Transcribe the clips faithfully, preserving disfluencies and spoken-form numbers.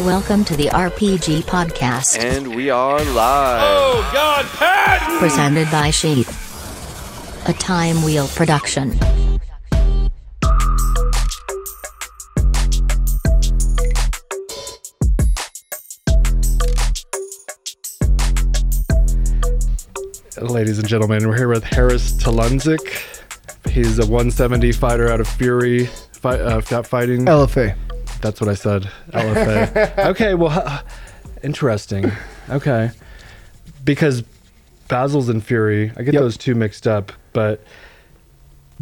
Welcome to the R P G Podcast. And we are live. Oh, God, Pat! Presented by Sheath. A Time Wheel production. Ladies and gentlemen, we're here with Haris Talundzic. He's a one seventy fighter out of Fury, fight, uh, fighting... L F A. That's what I said, L F A. Okay, well, uh, interesting. Okay. Because Basil's in Fury. I get yep. those two mixed up, but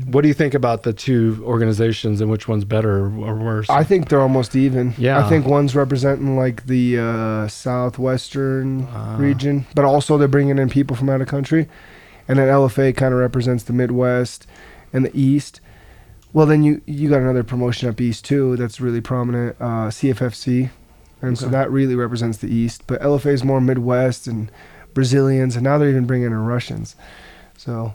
what do you think about the two organizations and which one's better or worse? I think they're almost even. Yeah. I think one's representing like the uh, southwestern uh. region, but also they're bringing in people from out of country. And then L F A kind of represents the Midwest and the East. Well, then you, you got another promotion up East, too, that's really prominent, uh, C F F C. And okay. so that really represents the East. But L F A is more Midwest and Brazilians, and now they're even bringing in Russians. So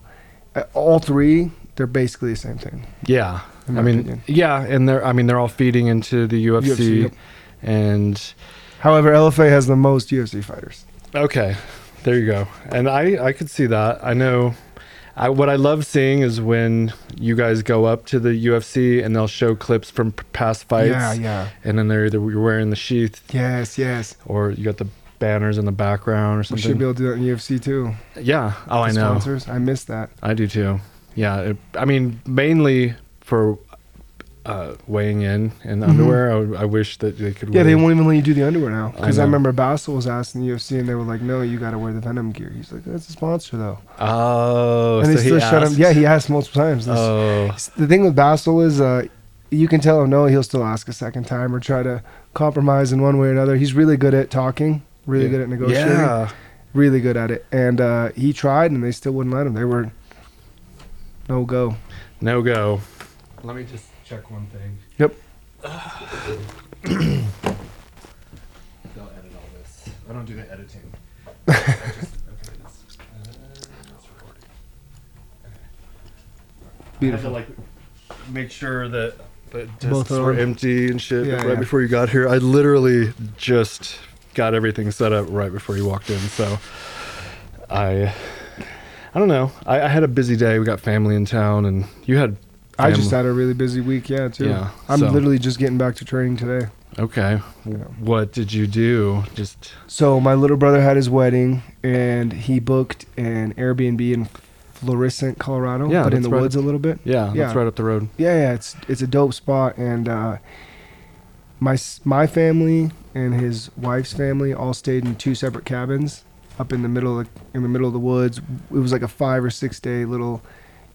uh, all three, they're basically the same thing. Yeah. I mean, opinion. yeah, and they're I mean, they're all feeding into the U F C. U F C, yep. And however, L F A has the most U F C fighters. Okay. There you go. And I, I could see that. I know... I, what I love seeing is when you guys go up to the U F C and they'll show clips from p- past fights. Yeah, yeah. And then they're either you're wearing the sheath. Yes, yes. Or you got the banners in the background or something. We should be able to do that in U F C too. Yeah. Oh, the I know. Sponsors. I miss that. I do too. Yeah. It, I mean, mainly for uh, weighing in and mm-hmm. underwear. I, I wish that they could. Yeah, they won't even let you do the underwear now. Because I, I remember Basil was asked in the U F C and they were like, "No, you got to wear the Venom gear." He's like, "That's a sponsor though." Oh, and they so still he shut asked. him. Yeah, he asked multiple times. This, oh. The thing with Basil is, uh, you can tell him no, he'll still ask a second time or try to compromise in one way or another. He's really good at talking, really yeah. good at negotiating, yeah. really good at it. And uh, he tried, and they still wouldn't let him. They were no go, no go. Let me just. Check one thing. Yep. They'll edit all this. I don't do the editing. I just, okay, that's, uh, that's recorded. Okay. Beautiful. I had to like make sure that the discs were empty and shit yeah, right yeah. before you got here. I literally just got everything set up right before you walked in. So I, I don't know. I, I had a busy day. We got family in town, and you had. I just had a really busy week, yeah, too. Yeah, I'm so. literally just getting back to training today. Okay. Yeah. What did you do? Just So my little brother had his wedding, and he booked an Airbnb in Florissant, Colorado, yeah, but in the right woods up, a little bit. Yeah, yeah, that's right up the road. Yeah, yeah, it's it's a dope spot, and uh, my, my family and his wife's family all stayed in two separate cabins up in the middle of, in the middle of the woods. It was like a five- or six-day little...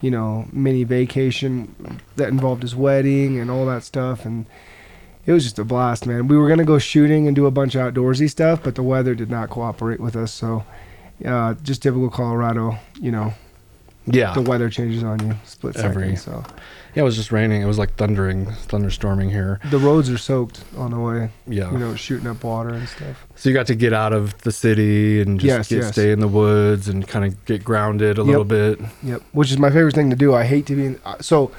you know, mini vacation that involved his wedding and all that stuff. And it was just a blast, man. We were going to go shooting and do a bunch of outdoorsy stuff, but the weather did not cooperate with us. So uh, just typical Colorado, you know, yeah, the weather changes on you split Every, second. So. Yeah, it was just raining. It was like thundering, thunderstorming here. The roads are soaked on the way. Yeah. You know, shooting up water and stuff. So you got to get out of the city and just yes, get, yes. stay in the woods and kind of get grounded a yep. little bit. Yep. Which is my favorite thing to do. I hate to be in... So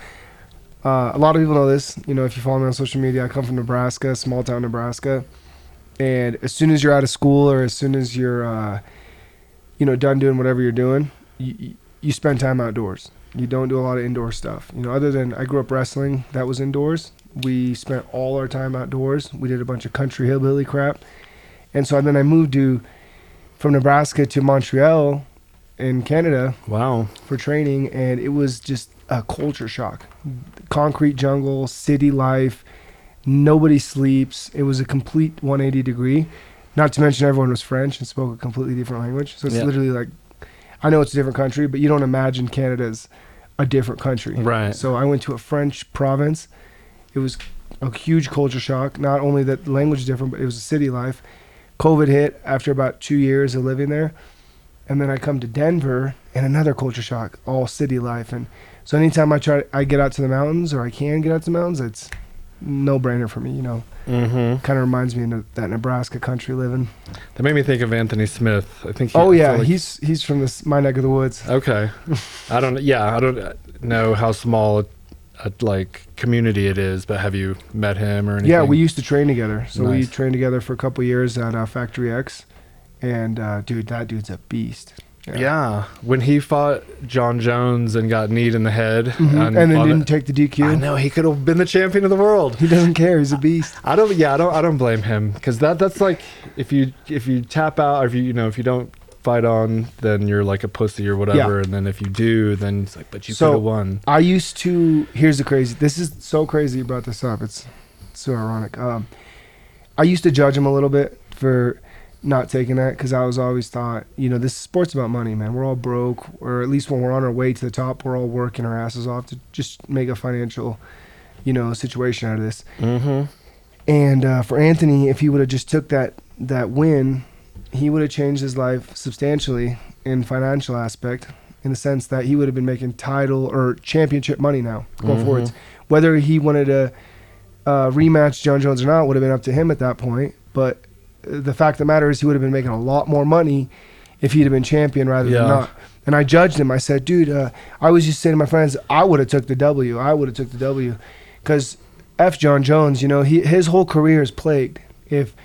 uh, a lot of people know this. You know, if you follow me on social media, I come from Nebraska, small town Nebraska. And as soon as you're out of school or as soon as you're, uh, you know, done doing whatever you're doing, you, you spend time outdoors. You don't do a lot of indoor stuff. You know, other than I grew up wrestling, that was indoors. We spent all our time outdoors. We did a bunch of country hillbilly crap. And so then I moved to from Nebraska to Montreal in Canada. Wow. For training, and it was just a culture shock. Concrete jungle, city life, nobody sleeps. It was a complete one eighty degree. Not to mention everyone was French and spoke a completely different language. So it's yeah. literally like I know it's a different country, but you don't imagine Canada's a different country. Right. So I went to a French province. It was a huge culture shock. Not only that the language is different, but it was a city life. COVID hit after about two years of living there. And then I come to Denver and another culture shock, all city life. And so anytime I try, I get out to the mountains or I can get out to the mountains, it's no-brainer for me, you know. Mm-hmm. Kind of reminds me of that Nebraska country living. That made me think of Anthony Smith. I think. He, oh yeah, like, he's he's from this, my neck of the woods. Okay, I don't. Yeah, I don't know how small a, like, community it is, but have you met him or anything? Yeah, we used to train together. So nice. We trained together for a couple of years at uh, Factory X. And, uh, dude, that dude's a beast. Yeah. yeah. When he fought Jon Jones and got kneed in the head. Mm-hmm. And, and then didn't it. take the D Q. I know. He could have been the champion of the world. He doesn't care. He's a beast. I don't, yeah, I don't, I don't blame him. Cause that, that's like, if you, if you tap out, or if you, you know, if you don't fight on, then you're like a pussy or whatever. Yeah. And then if you do, then it's like, but you so could have won. I used to, here's the crazy, this is so crazy you brought this up. It's, it's so ironic. Um, I used to judge him a little bit for not taking that, because I was always thought, you know, this sport's about money, man. We're all broke, or at least when we're on our way to the top, we're all working our asses off to just make a financial, you know, situation out of this. Mm-hmm. And uh, for Anthony, if he would have just took that that win, he would have changed his life substantially in financial aspect, in the sense that he would have been making title or championship money now going mm-hmm. forwards. Whether he wanted to uh, rematch Jon Jones or not would have been up to him at that point, but the fact of the matter is he would have been making a lot more money if he'd have been champion rather yeah. than not. And I judged him. I said, dude, uh, I was just saying to my friends, I would have took the W. I would have took the W. Because F Jon Jones, you know, he, his whole career is plagued. If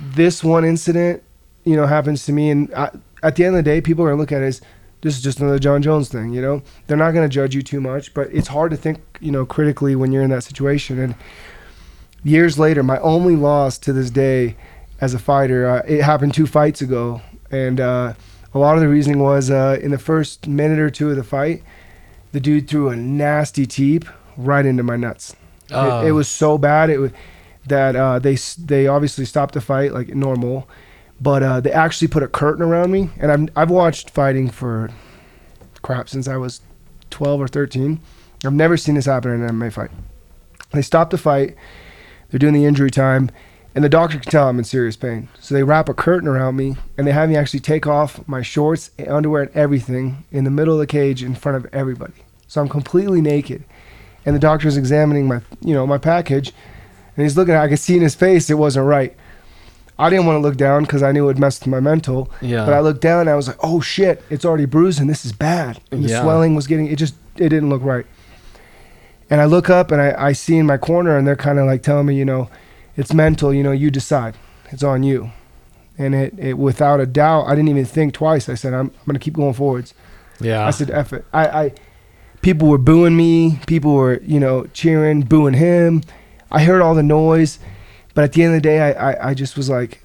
this one incident, you know, happens to me, and I, at the end of the day, people are going to look at it as, this is just another Jon Jones thing, you know? They're not going to judge you too much, but it's hard to think, you know, critically when you're in that situation. And years later, my only loss to this day as a fighter, uh, it happened two fights ago, and uh, a lot of the reasoning was uh, in the first minute or two of the fight, the dude threw a nasty teep right into my nuts. Oh. It, it was so bad it was, that uh, they they obviously stopped the fight like normal, but uh, they actually put a curtain around me. And I've I've watched fighting for crap since I was twelve or thirteen. I've never seen this happen in an M M A fight. They stopped the fight. They're doing the injury time. And the doctor can tell I'm in serious pain. So they wrap a curtain around me, and they have me actually take off my shorts, underwear, and everything in the middle of the cage in front of everybody. So I'm completely naked. And the doctor's examining my, you know, my package, and he's looking at it. I could see in his face it wasn't right. I didn't want to look down because I knew it would mess with my mental. Yeah. But I looked down, and I was like, oh, shit, it's already bruising. This is bad. And the yeah. swelling was getting, it just, it didn't look right. And I look up, and I, I see in my corner, and they're kind of like telling me, you know, it's mental, you know, you decide. It's on you. And it, it without a doubt, I didn't even think twice. I said, I'm, I'm going to keep going forwards. Yeah. I said, F it. I, I, people were booing me. People were, you know, cheering, booing him. I heard all the noise. But at the end of the day, I, I, I just was like,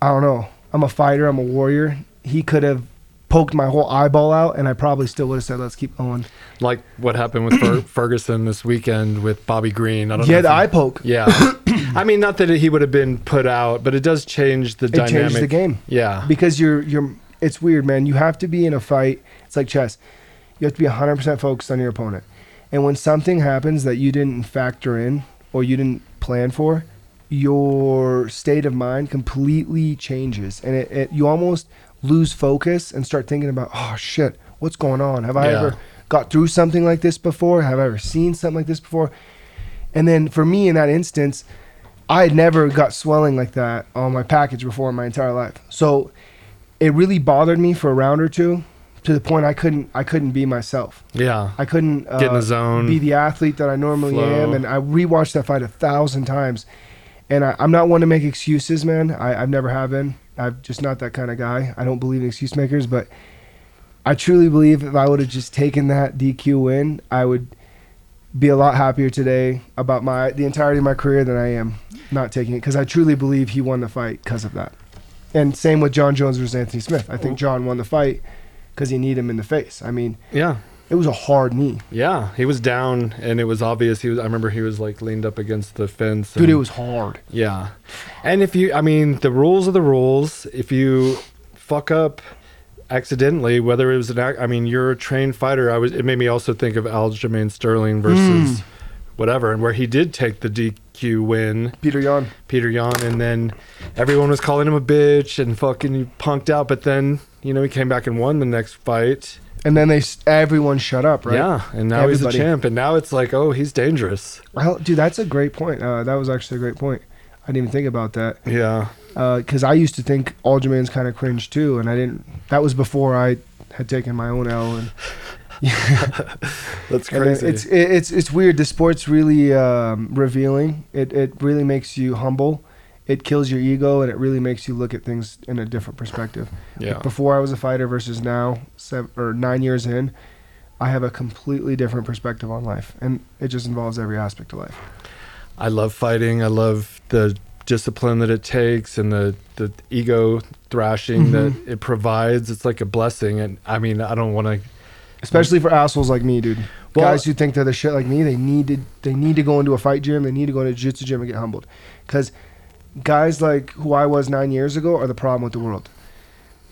I don't know. I'm a fighter. I'm a warrior. He could have poked my whole eyeball out, and I probably still would have said, let's keep going. Like what happened with Fer- Ferguson this weekend with Bobby Green. I don't yeah, know. Yeah, the eye poke. Yeah. I mean, not that he would have been put out, but it does change the it dynamic. It changes the game. Yeah. Because you're, you're, it's weird, man. You have to be in a fight. It's like chess. You have to be one hundred percent focused on your opponent. And when something happens that you didn't factor in or you didn't plan for, your state of mind completely changes. And it, it you almost lose focus and start thinking about, oh shit, what's going on? Have I yeah. ever got through something like this before? Have I ever seen something like this before? And then for me in that instance, I had never got swelling like that on my package before in my entire life. So it really bothered me for a round or two, to the point I couldn't I couldn't be myself. Yeah. I couldn't uh, get in the zone, be the athlete that I normally flow. am. And I rewatched that fight a thousand times. And I, I'm not one to make excuses, man. I, I've never have been. I'm just not that kind of guy. I don't believe in excuse makers, but I truly believe if I would have just taken that D Q win, I would be a lot happier today about my the entirety of my career than I am not taking it, because I truly believe he won the fight because of that. And same with Jon Jones versus Anthony Smith. I think Jon won the fight because he kneed him in the face. I mean, yeah, it was a hard knee. Yeah, he was down, and it was obvious. He was. I remember he was like leaned up against the fence. And, dude, it was hard. Yeah, and if you, I mean, the rules are the rules. If you fuck up accidentally, whether it was an act, I mean, you're a trained fighter. I was. It made me also think of Aljamain Sterling versus mm. whatever, and where he did take the D Q win. Peter Yan. Peter Yan, and then everyone was calling him a bitch and fucking he punked out. But then you know he came back and won the next fight. And then they everyone shut up, right? Yeah, and now Everybody. he's a champ, and now it's like, oh, he's dangerous. Well, dude, that's a great point. Uh, that was actually a great point. I didn't even think about that. Yeah. Because uh, I used to think Aljamain's kind of cringe too, and I didn't. That was before I had taken my own L and That's crazy. It's it, it's it's weird. The sport's really um, revealing. It it really makes you humble. It kills your ego, and it really makes you look at things in a different perspective. Yeah. Like before I was a fighter versus now, seven or nine years in, I have a completely different perspective on life, and it just involves every aspect of life. I love fighting. I love the discipline that it takes and the, the ego thrashing mm-hmm. that it provides. It's like a blessing. And I mean, I don't want to... Especially for assholes like me, dude. Well, guys who think they're the shit like me, they need to, they need to go into a fight gym. They need to go into a jiu-jitsu gym and get humbled. Because guys like who I was nine years ago are the problem with the world.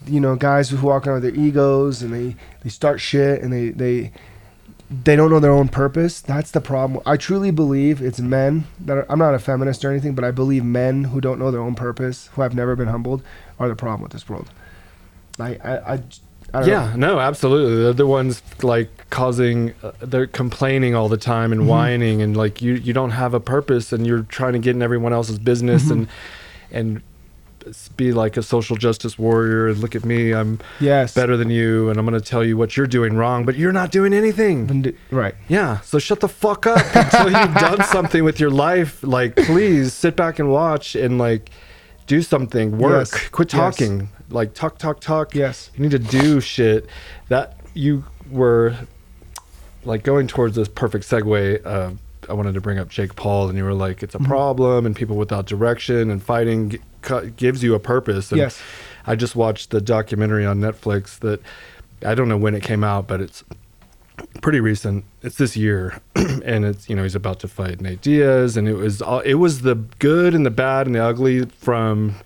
You know, guys who walk around with their egos and they, they start shit and they... they they don't know their own purpose. That's the problem. I truly believe it's men that are, I'm not a feminist or anything, but I believe men who don't know their own purpose, who have never been humbled, are the problem with this world. I, I, I, I don't yeah, know. No, absolutely. They're the ones like causing, uh, they're complaining all the time and mm-hmm. whining and like you, you don't have a purpose and you're trying to get in everyone else's business mm-hmm. and, and be like a social justice warrior and look at me, I'm yes. better than you and I'm going to tell you what you're doing wrong, but you're not doing anything. Right. Yeah. So shut the fuck up until you've done something with your life. Like, please sit back and watch and like do something, work, yes. quit talking, yes. like talk, talk, talk. Yes. You need to do shit that you were like going towards this perfect segue. Uh, I wanted to bring up Jake Paul and you were like, it's a mm-hmm. problem and people without direction and fighting g- c- gives you a purpose. And yes. I just watched the documentary on Netflix that I don't know when it came out, but it's pretty recent. It's this year and it's, you know, he's about to fight Nate Diaz and it was all, it was the good and the bad and the ugly from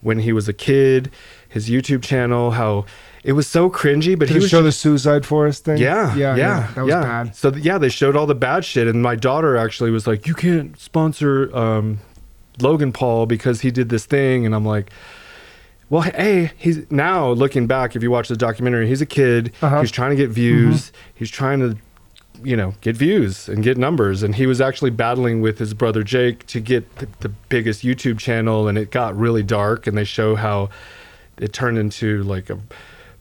when he was a kid, his YouTube channel, how it was so cringy, but Did he was show just, the suicide forest thing. Yeah, yeah, yeah, yeah that was yeah. bad. So yeah, they showed all the bad shit, and my daughter actually was like, "You can't sponsor um, Logan Paul because he did this thing," and I'm like, "Well, hey, he's now looking back. If you watch the documentary, he's a kid. Uh-huh. He's trying to get views. Mm-hmm. He's trying to, you know, get views and get numbers. And he was actually battling with his brother Jake to get the, the biggest YouTube channel, and it got really dark. And they show how it turned into like a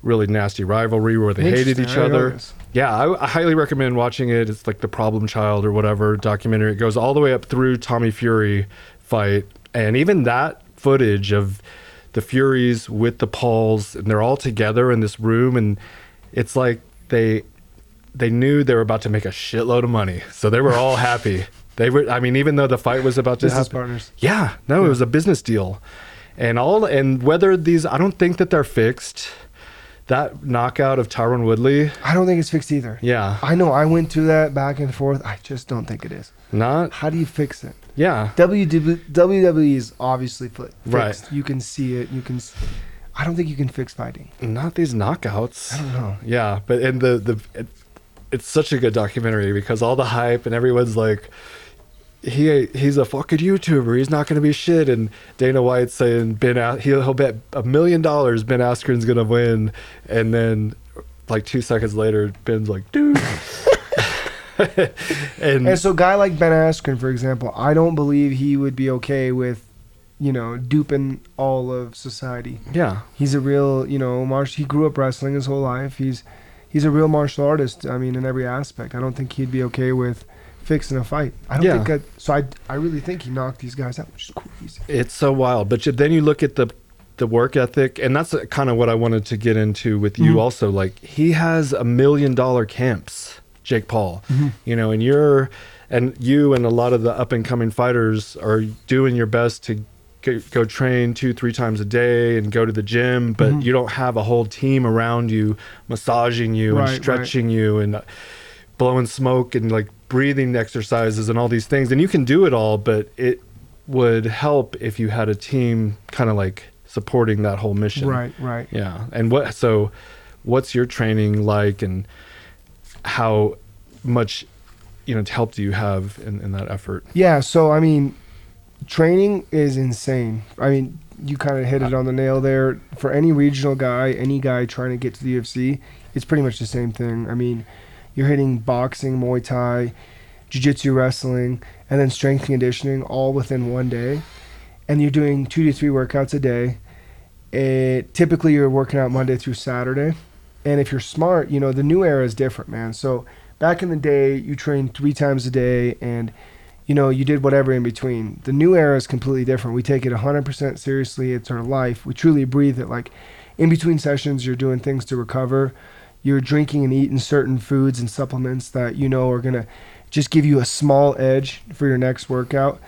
really nasty rivalry where they hated each other. Yeah, I, I highly recommend watching it. It's like the Problem Child or whatever documentary. It goes all the way up through Tommy Fury fight. And even that footage of the Furies with the Pauls, and they're all together in this room. And it's like they they knew they were about to make a shitload of money. So they were all happy. They were, I mean, even though the fight was about to business happen. Partners. Yeah, no, yeah. It was a business deal. And all, and whether these, I don't think that they're fixed. That knockout of Tyron Woodley. I don't think it's fixed either. Yeah. I know. I went through that back and forth. I just don't think it is. Not. How do you fix it? Yeah. W W E is obviously fixed. Right. You can see it. You can. I don't think you can fix fighting. Not these knockouts. I don't know. Yeah. But in the, the it, it's such a good documentary because all the hype and everyone's like, he he's a fucking YouTuber. He's not going to be shit. And Dana White's saying Ben, he'll, he'll bet a million dollars Ben Askren's going to win. And then, like two seconds later, Ben's like, dude. and, and so, a guy like Ben Askren, for example, I don't believe he would be okay with, you know, duping all of society. Yeah, he's a real, you know, martial. He grew up wrestling his whole life. He's he's a real martial artist. I mean, in every aspect. I don't think he'd be okay with fixing a fight. I don't yeah. think I, so I, I really think he knocked these guys out, which is crazy. It's so wild. But you, then you look at the the work ethic, and that's kind of what I wanted to get into with you mm-hmm. also. Like, he has a million dollar camps, Jake Paul, mm-hmm. you know, and you're, and you and a lot of the up and coming fighters are doing your best to go, go train two, three times a day and go to the gym, but mm-hmm. you don't have a whole team around you massaging you right, and stretching right. you and blowing smoke and like breathing exercises and all these things. And you can do it all, but it would help if you had a team kind of like supporting that whole mission. Right, right. Yeah. And what, so what's your training like and how much, you know, help do you have in, in that effort? Yeah. So, I mean, training is insane. I mean, you kind of hit it on the nail there. For any regional guy, any guy trying to get to the U F C, it's pretty much the same thing. I mean, you're hitting boxing, Muay Thai, jiu-jitsu, wrestling, and then strength conditioning all within one day. And you're doing two to three workouts a day. It, typically, you're working out Monday through Saturday. And if you're smart, you know, the new era is different, man. So back in the day, you trained three times a day and, you know, you did whatever in between. The new era is completely different. We take it one hundred percent seriously. It's our life. We truly breathe it. Like, in between sessions, you're doing things to recover. You're drinking and eating certain foods and supplements that, you know, are going to just give you a small edge for your next workout.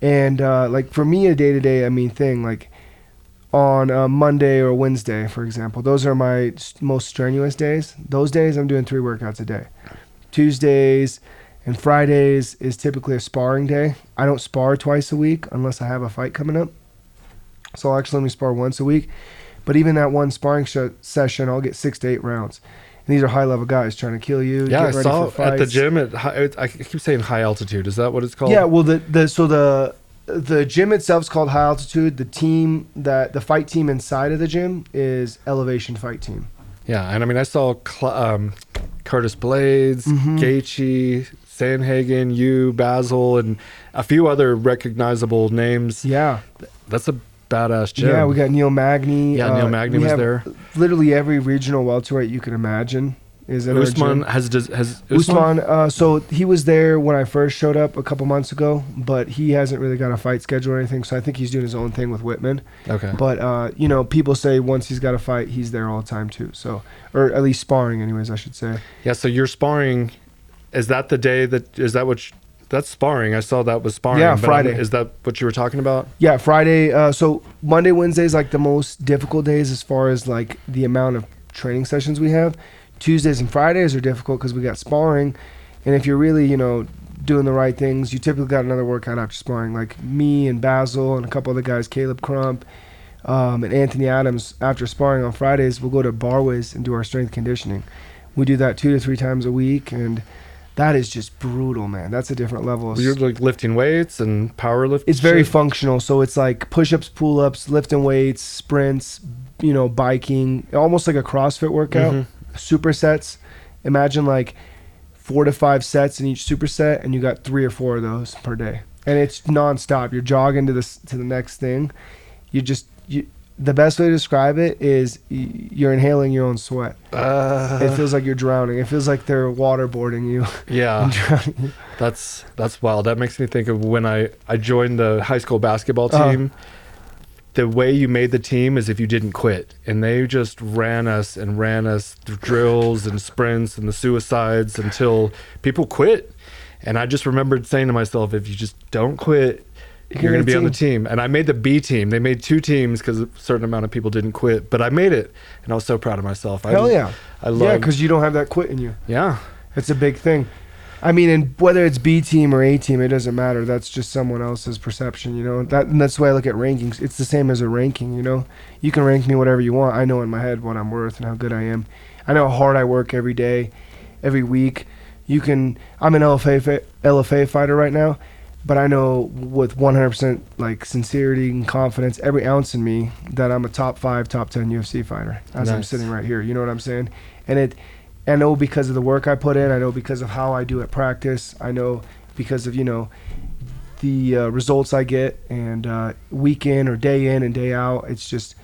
And, uh, like, for me, a day-to-day, I mean, thing, like, on uh, Monday or Wednesday, for example, those are my st- most strenuous days. Those days, I'm doing three workouts a day. Tuesdays and Fridays is typically a sparring day. I don't spar twice a week unless I have a fight coming up. So I'll actually only spar once a week. But even that one sparring sh- session, I'll get six to eight rounds. And these are high-level guys trying to kill you. Yeah, get ready I saw for at the gym. At high, I keep saying High Altitude. Is that what it's called? Yeah. Well, the, the so the the gym itself is called High Altitude. The team that the fight team inside of the gym is Elevation Fight Team. Yeah, and I mean I saw Cl- um, Curtis Blades, mm-hmm. Gaethje, Sanhagen, you, Basil, and a few other recognizable names. Yeah, that's a badass gym. Yeah, we got Neil Magny. Yeah, uh, Neil Magny was there. Literally every regional welterweight you can imagine is at Usman has does, has Usman. Usman uh, so he was there when I first showed up a couple months ago, but he hasn't really got a fight schedule or anything. So I think he's doing his own thing with Whitman. Okay. But uh, you know, people say once he's got a fight, he's there all the time too. So, or at least sparring, anyways, I should say. Yeah. So you're sparring. Is that the day that is that what? You, That's sparring. I saw that was sparring. Yeah, Friday. But is that what you were talking about? Yeah, Friday. Uh, so Monday, Wednesday is like the most difficult days as far as like the amount of training sessions we have. Tuesdays and Fridays are difficult because we got sparring. And if you're really, you know, doing the right things, you typically got another workout after sparring. Like me and Basil and a couple other guys, Caleb Crump um, and Anthony Adams, after sparring on Fridays, we'll go to Barwiz and do our strength conditioning. We do that two to three times a week. And that is just brutal, man. That's a different level. Of You're like lifting weights and power lifting? It's very shit. functional. So it's like push-ups, pull-ups, lifting weights, sprints, you know, biking, almost like a CrossFit workout. Mm-hmm. Supersets. Imagine like four to five sets in each superset, and you got three or four of those per day. And it's nonstop. You're jogging to the, to the next thing. You just... you. The best way to describe it is you're inhaling your own sweat. Uh, it feels like you're drowning. It feels like they're waterboarding you. Yeah. you. That's that's wild. That makes me think of when I, I joined the high school basketball team. Uh, the way you made the team is if you didn't quit. And they just ran us and ran us through drills and sprints and the suicides until people quit. And I just remembered saying to myself, if you just don't quit, you're going to be on the team. And I made the B team. They made two teams because a certain amount of people didn't quit. But I made it. And I was so proud of myself. I Hell yeah. I love it. Yeah, because you don't have that quit in you. Yeah. It's a big thing. I mean, and whether it's B team or A team, it doesn't matter. That's just someone else's perception, you know. That, and that's why I look at rankings. It's the same as a ranking, you know. You can rank me whatever you want. I know in my head what I'm worth and how good I am. I know how hard I work every day, every week. You can... I'm an L F A, L F A fighter right now. But I know with one hundred percent like sincerity and confidence, every ounce in me, that I'm a top five, top ten U F C fighter as nice. I'm sitting right here. You know what I'm saying? And it, I know because of the work I put in. I know because of how I do at practice. I know because of, you know, the uh, results I get and uh, week in or day in and day out. It's just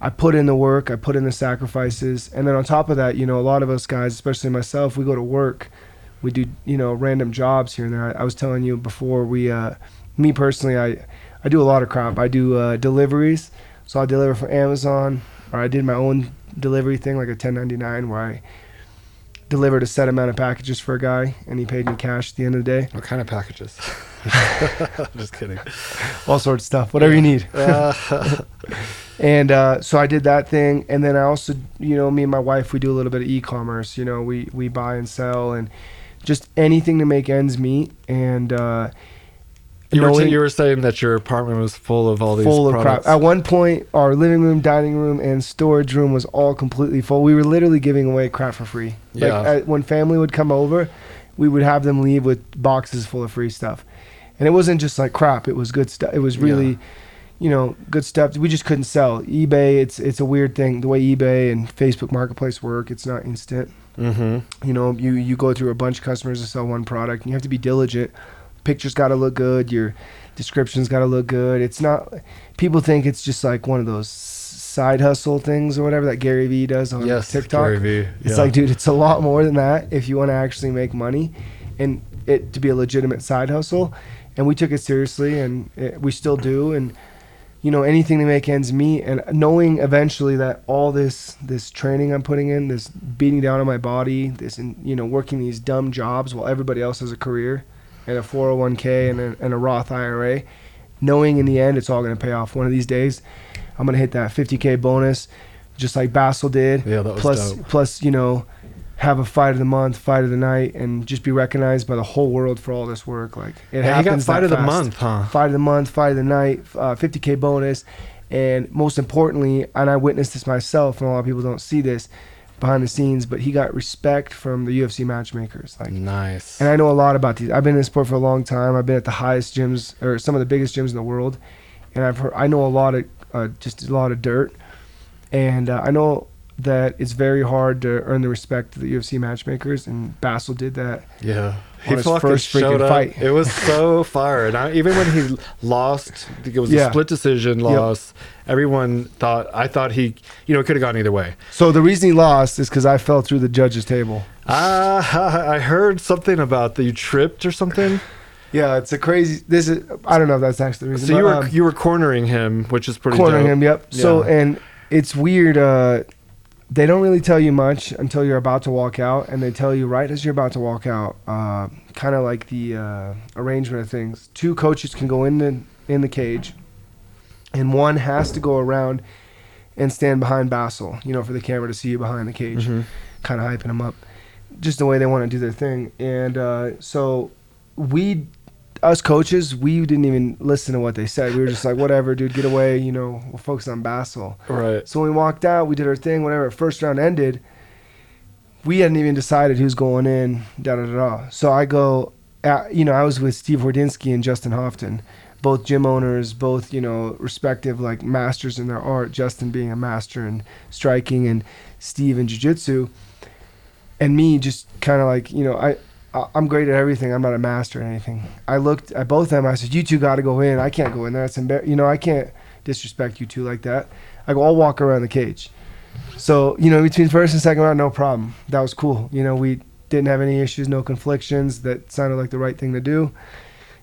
I put in the work. I put in the sacrifices. And then on top of that, you know, a lot of us guys, especially myself, we go to work. We do, you know, random jobs here and there. I, I was telling you before we, uh, me personally, I, I do a lot of crap. I do uh, deliveries. So I deliver for Amazon, or I did my own delivery thing, like a ten ninety-nine, where I delivered a set amount of packages for a guy, and he paid me cash at the end of the day. What kind of packages? I'm just kidding. All sorts of stuff, whatever you need. And uh, so I did that thing. And then I also, you know, me and my wife, we do a little bit of e-commerce. You know, we, we buy and sell and just anything to make ends meet. And uh, you, knowing, were t- you were saying that your apartment was full of all these full products. Of crap. At one point, our living room, dining room, and storage room was all completely full. We were literally giving away crap for free. Yeah. Like, uh, when family would come over, we would have them leave with boxes full of free stuff. And it wasn't just like crap. It was good stuff. It was really, yeah. you know, good stuff. We just couldn't sell. eBay, it's it's a weird thing. The way eBay and Facebook Marketplace work, it's not instant. Mm-hmm. You know, you, you go through a bunch of customers to sell one product, and you have to be diligent. Pictures got to look good. Your description's got to look good. It's not... People think it's just like one of those side hustle things or whatever that Gary Vee does on yes, TikTok. Gary Vee, yeah. It's like, dude, it's a lot more than that if you want to actually make money and it to be a legitimate side hustle. And we took it seriously, and it, we still do. And, you know, anything to make ends meet. And knowing eventually that all this this training I'm putting in, this beating down on my body, this, you know, working these dumb jobs while everybody else has a career and a four oh one k and a, and a Roth I R A, knowing in the end it's all going to pay off. One of these days, I'm going to hit that fifty K bonus just like Basil did. Yeah, that was plus, dope. Plus, you know, have a fight of the month, fight of the night, and just be recognized by the whole world for all this work. Like it yeah, happens. You got fight that of fast. the month, huh? Fight of the month, fight of the night, uh, fifty K bonus, and most importantly, and I witnessed this myself, and a lot of people don't see this behind the scenes, but he got respect from the U F C matchmakers. Like nice. And I know a lot about these. I've been in this sport for a long time. I've been at the highest gyms or some of the biggest gyms in the world, and I've heard, I know a lot of uh, just a lot of dirt, and uh, I know. That it's very hard to earn the respect of the U F C matchmakers, and Basil did that. Yeah, he his first freaking up. fight. It was so fire, and I, even when he lost, it was yeah. a split decision loss. Yep. Everyone thought I thought he, you know, it could have gone either way. So the reason he lost is because I fell through the judges' table. Ah, uh, I heard something about that you tripped or something. Yeah, it's a crazy. This is I don't know if that's actually the reason. So but, you were um, you were cornering him, which is pretty cornering dope. him. Yep. Yeah. So and it's weird. Uh, They don't really tell you much until you're about to walk out, and they tell you right as you're about to walk out, uh, kind of like the uh, arrangement of things. Two coaches can go in the in the cage, and one has to go around and stand behind Basil, you know, for the camera to see you behind the cage, mm-hmm. kind of hyping him up, just the way they want to do their thing. And uh, so we, us coaches, we didn't even listen to what they said. We were just like, whatever, dude, get away, you know, we'll focus on Basil. Right. So when we walked out, we did our thing, whenever our first round ended, we hadn't even decided who's going in, da da da. So I go, uh, you know, I was with Steve Hordinsky and Justin Houghton, both gym owners, both, you know, respective like masters in their art, Justin being a master in striking and Steve in jiu-jitsu, and me just kind of like, you know, I... I'm great at everything. I'm not a master at anything. I looked at both of them. I said, you two got to go in. I can't go in there. It's embar- You know, I can't disrespect you two like that. I go, I'll walk around the cage. So, you know, between first and second round, no problem. That was cool. You know, we didn't have any issues, no conflictions. That sounded like the right thing to do.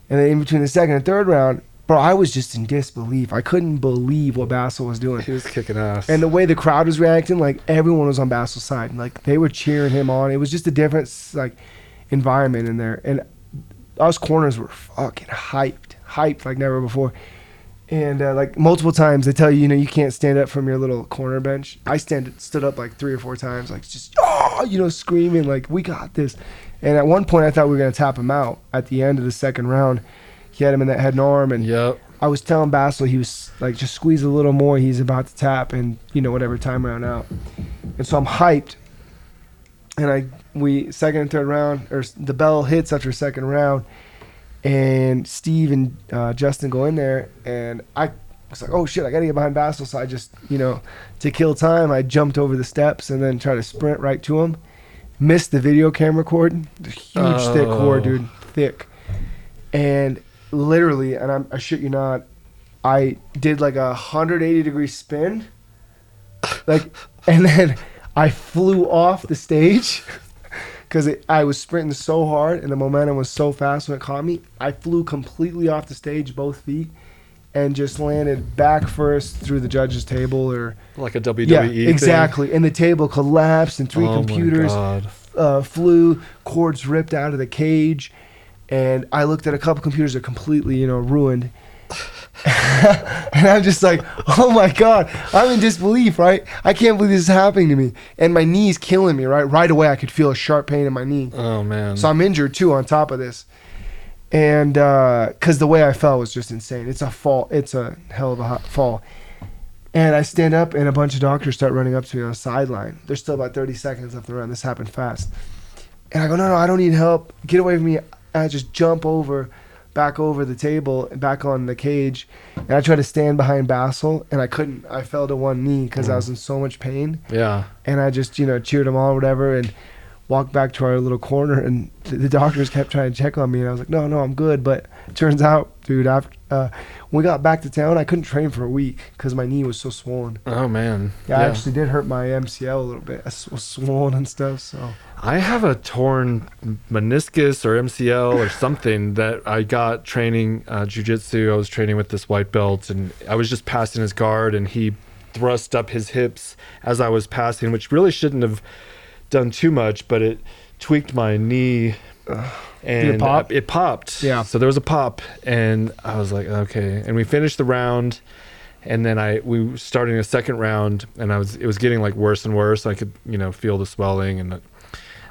And then in between the second and third round, bro, I was just in disbelief. I couldn't believe what Basil was doing. He was kicking ass. And the way the crowd was reacting, like everyone was on Basil's side. Like they were cheering him on. It was just a difference, like... environment in there, and us corners were fucking hyped hyped like never before. And uh, like multiple times they tell you, you know, you can't stand up from your little corner bench. I stand stood up like three or four times, like just oh, you know, screaming like we got this. And at one point I thought we were gonna tap him out at the end of the second round. He had him in that head and arm, and yep. I was telling Basil, he was like, just squeeze a little more, he's about to tap, and you know, whatever, time round out. And so I'm hyped. And I, we second and third round, or the bell hits after second round, and Steve and uh, Justin go in there, and I was like, oh shit, I gotta get behind Basil. So I just, you know, to kill time, I jumped over the steps and then tried to sprint right to him. Missed the video camera cord, huge oh. thick cord, dude, thick. And literally, and I'm, I shit you not, I did like a one hundred eighty degree spin, like, and then. I flew off the stage because I was sprinting so hard and the momentum was so fast when it caught me. I flew completely off the stage, both feet, and just landed back first through the judges' table. Or like a W W E yeah, thing. Exactly. And the table collapsed, and three oh computers uh, flew, cords ripped out of the cage. And I looked at a couple computers that are completely, you know, ruined. And I'm just like, oh my God, I'm in disbelief, right? I can't believe this is happening to me. And my knee's killing me, right? Right away, I could feel a sharp pain in my knee. Oh, man. So I'm injured, too, on top of this. And because uh, the way I fell was just insane. It's a fall. It's a hell of a hot fall. And I stand up, and a bunch of doctors start running up to me on the sideline. There's still about thirty seconds left in the run. This happened fast. And I go, no, no, I don't need help. Get away from me. I just jump over. back over the table and back on the cage, and I tried to stand behind Basil, and I couldn't. I fell to one knee because mm. I was in so much pain. Yeah. And I just, you know, cheered him on, whatever, and walked back to our little corner, and th- the doctors kept trying to check on me, and I was like, no, no, I'm good. But it turns out, dude, after uh, when we got back to town, I couldn't train for a week because my knee was so swollen. Oh, man. Yeah, yeah. I actually did hurt my M C L a little bit. I was swollen and stuff, so. I have a torn meniscus or M C L or something that I got training uh, jiu-jitsu. I was training with this white belt, and I was just passing his guard, and he thrust up his hips as I was passing, which really shouldn't have done too much, but it tweaked my knee. Ugh. And Did it, pop? it popped. Yeah. So there was a pop, and I was like, okay. And we finished the round, and then I we were starting a second round, and I was it was getting like worse and worse. I could you know feel the swelling, and the,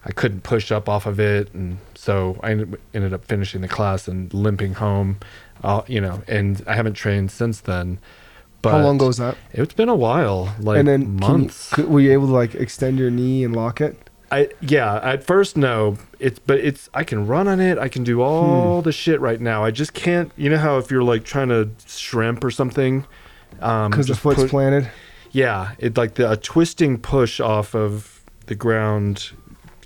I couldn't push up off of it, and so I ended, ended up finishing the class and limping home. Uh, you know, and I haven't trained since then. But how long ago was that? It's been a while, like and then months. You, were you able to like extend your knee and lock it? I yeah. At first, no. It's but it's I can run on it. I can do all hmm. the shit right now. I just can't. You know how if you're like trying to shrimp or something, um, because the foot's push, planted. Yeah, it like the a twisting push off of the ground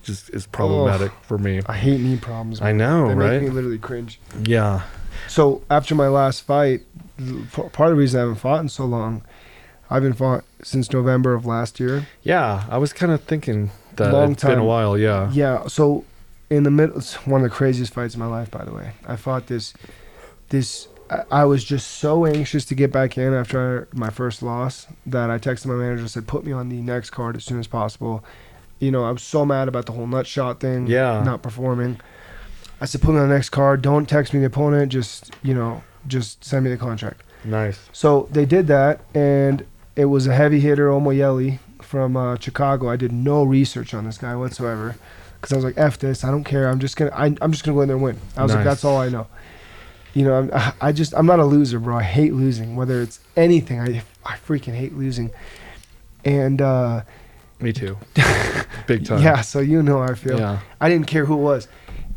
just is problematic oh, for me. I hate knee problems. Man. I know, they right? They make me literally cringe. Yeah. So after my last fight, part of the reason I haven't fought in so long, I've been fought since November of last year. Yeah, I was kind of thinking that long it's time. been a while, yeah. Yeah, so in the middle, it's one of the craziest fights of my life, by the way. I fought this, this. I, I was just so anxious to get back in after I, my first loss that I texted my manager and said, put me on the next card as soon as possible. You know, I was so mad about the whole nutshot thing, yeah. not performing. I said, put me on the next card. Don't text me the opponent. Just, you know, just send me the contract. Nice. So they did that, and it was a heavy hitter, Omoyeli, from uh, Chicago. I did no research on this guy whatsoever because I was like, "F this, I don't care. I'm just gonna, I, I'm just gonna go in there and win." I was nice. like, "That's all I know." You know, I'm, I just, I'm not a loser, bro. I hate losing, whether it's anything. I, I freaking hate losing. And uh, me too, big time. Yeah. So you know how I feel. Yeah. I didn't care who it was.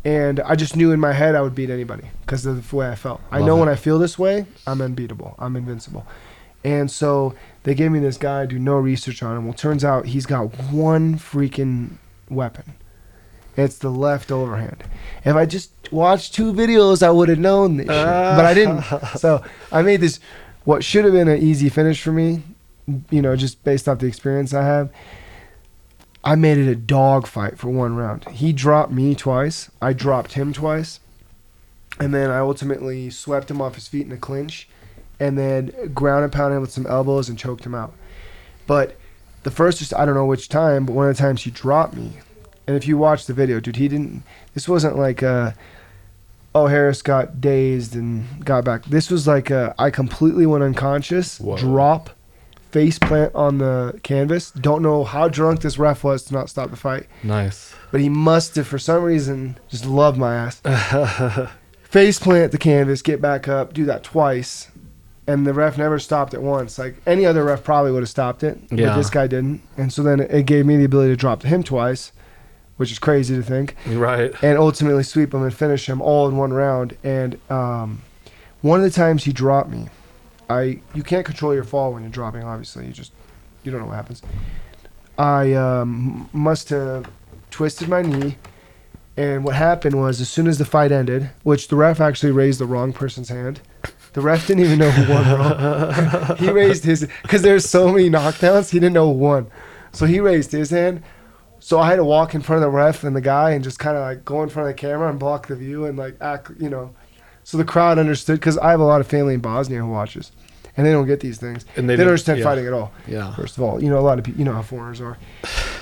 And I just knew in my head I would beat anybody because of the way I felt. Love I know it. When I feel this way, I'm unbeatable. I'm invincible. And so they gave me this guy, I do no research on him. Well, turns out he's got one freaking weapon. It's the left overhand. If I just watched two videos, I would have known this uh. shit. But I didn't. So I made this, what should have been an easy finish for me, you know, just based off the experience I have. I made it a dog fight for one round. He dropped me twice. I dropped him twice. And then I ultimately swept him off his feet in a clinch and then ground and pounded him with some elbows and choked him out. But the first, just I don't know which time, but one of the times he dropped me. And if you watch the video, dude, he didn't, this wasn't like, a, oh, Haris got dazed and got back. This was like, a, I completely went unconscious, Whoa. drop face plant on the canvas. Don't know how drunk this ref was to not stop the fight. Nice. But he must have, for some reason, just loved my ass. Face plant the canvas, get back up, do that twice. And the ref never stopped it once. Like any other ref probably would have stopped it, yeah. but this guy didn't. And so then it gave me the ability to drop him twice, which is crazy to think. Right. And ultimately sweep him and finish him all in one round. And um, one of the times he dropped me, I you can't control your fall when you're dropping, obviously. You just, you don't know what happens. I um, must have twisted my knee. And what happened was, as soon as the fight ended, which the ref actually raised the wrong person's hand. The ref didn't even know who won, bro. He raised his, because there's so many knockdowns, he didn't know who won. So he raised his hand. So I had to walk in front of the ref and the guy and just kind of like go in front of the camera and block the view and like act, you know. So the crowd understood, because I have a lot of family in Bosnia who watches, and they don't get these things. And they, they don't understand yeah. fighting at all. Yeah. First of all, you know a lot of people, you know how foreigners are,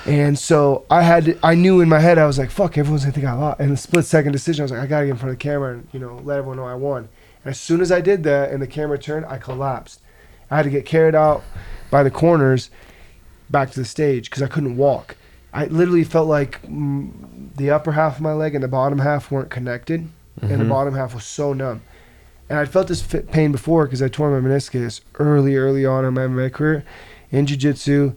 and so I had, to, I knew in my head I was like, "Fuck, everyone's gonna think I lost." And the split second decision, I was like, "I gotta get in front of the camera and you know let everyone know I won." And as soon as I did that, and the camera turned, I collapsed. I had to get carried out by the corners back to the stage because I couldn't walk. I literally felt like mm, the upper half of my leg and the bottom half weren't connected. Mm-hmm. And the bottom half was so numb. And I felt this fit pain before because I tore my meniscus early, early on in my M M A career in jiu-jitsu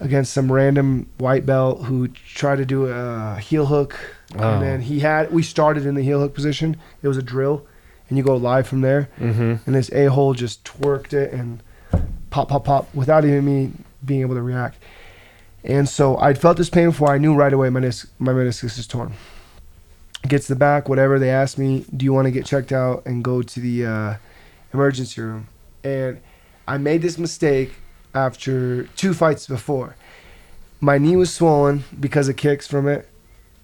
against some random white belt who tried to do a heel hook. Oh. And then he had, we started in the heel hook position. It was a drill, and you go live from there. Mm-hmm. And this a-hole just twerked it and pop, pop, pop without even me being able to react. And so I'd felt this pain before. I knew right away my menis- my meniscus is torn. Gets the back, whatever. They asked me, do you want to get checked out and go to the uh, emergency room? And I made this mistake after two fights before. My knee was swollen because of kicks from it.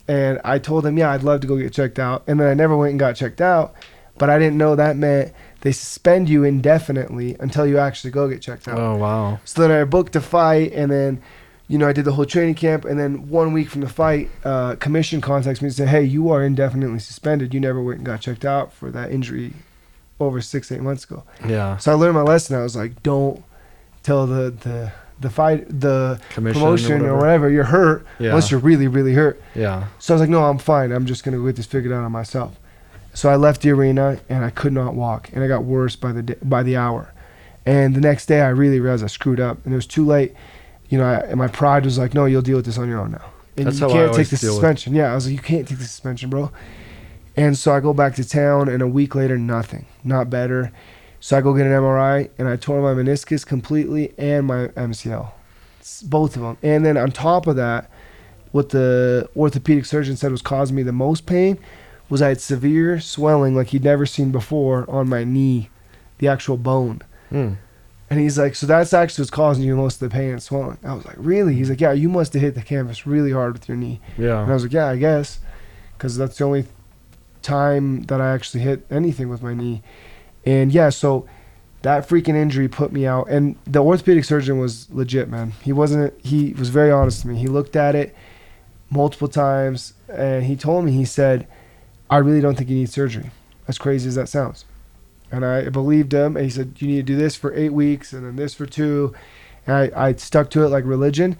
And I told them, yeah, I'd love to go get checked out. And then I never went and got checked out. But I didn't know that meant they suspend you indefinitely until you actually go get checked out. Oh, wow. So then I booked a fight, and then, you know, I did the whole training camp. And then one week from the fight, uh, commission contacts me and said, hey, you are indefinitely suspended. You never went and got checked out for that injury over six, eight months ago. Yeah. So I learned my lesson. I was like, don't tell the the, the fight, the commission promotion or whatever. or whatever, you're hurt, yeah. unless you're really, really hurt. Yeah. So I was like, no, I'm fine. I'm just going to get this figured out on myself. So I left the arena and I could not walk, and I got worse by the day, by the hour. And the next day I really realized I screwed up, and it was too late. You know, I, and my pride was like, no, you'll deal with this on your own now. And That's you how can't I take the suspension. With. Yeah, I was like, you can't take the suspension, bro. And so I go back to town, and a week later, nothing, not better. So I go get an M R I, and I tore my meniscus completely and my M C L, it's both of them. And then on top of that, what the orthopedic surgeon said was causing me the most pain was I had severe swelling like he'd never seen before on my knee, the actual bone. Mm. And he's like, so that's actually what's causing you most of the pain and swelling. I was like, really? He's like, yeah, you must have hit the canvas really hard with your knee. Yeah. And I was like, yeah, I guess, because that's the only time that I actually hit anything with my knee. And yeah, so that freaking injury put me out. And the orthopedic surgeon was legit, man. He wasn't, he was very honest to me. He looked at it multiple times, and he told me, he said, I really don't think you need surgery, as crazy as that sounds. And I believed him, and he said, you need to do this for eight weeks and then this for two. And I, I stuck to it like religion.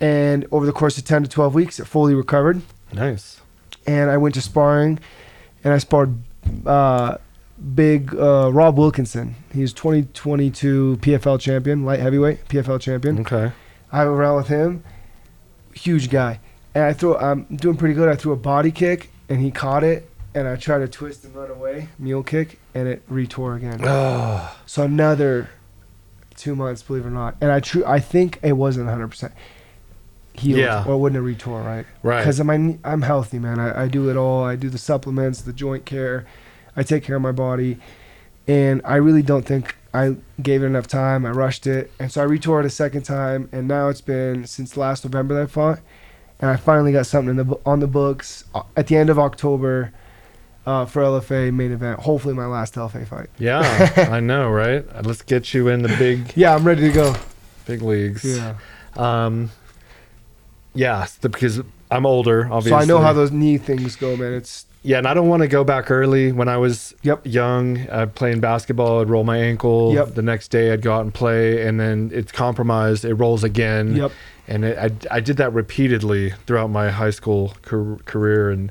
And over the course of ten to twelve weeks, it fully recovered. Nice. And I went to sparring, and I sparred uh, big uh, Rob Wilkinson. He was twenty twenty-two P F L champion, light heavyweight P F L champion. Okay. I went around with him, huge guy. And I threw, I'm um, doing pretty good. I threw a body kick, and he caught it, and I tried to twist and run away, mule kick, and it retore again. Oh. So another two months, believe it or not. And I tru- I think it wasn't one hundred percent healed, yeah. or it wouldn't have retore, right? Right. Because I'm, I'm healthy, man. I, I do it all. I do the supplements, the joint care. I take care of my body. And I really don't think I gave it enough time. I rushed it. And so I retore it a second time, and now it's been since last November that I fought. And I finally got something in the, on the books at the end of October uh, for L F A main event. Hopefully my last L F A fight. Yeah, I know, right? Let's get you in the big... Yeah, I'm ready to go. Big leagues. Yeah. Um, yeah, because I'm older, obviously. So I know how those knee things go, man. It's Yeah, and I don't want to go back early. When I was yep. young, uh, playing basketball, I'd roll my ankle. Yep. The next day I'd go out and play, and then it's compromised. It rolls again. Yep. And it, I, I did that repeatedly throughout my high school car- career, and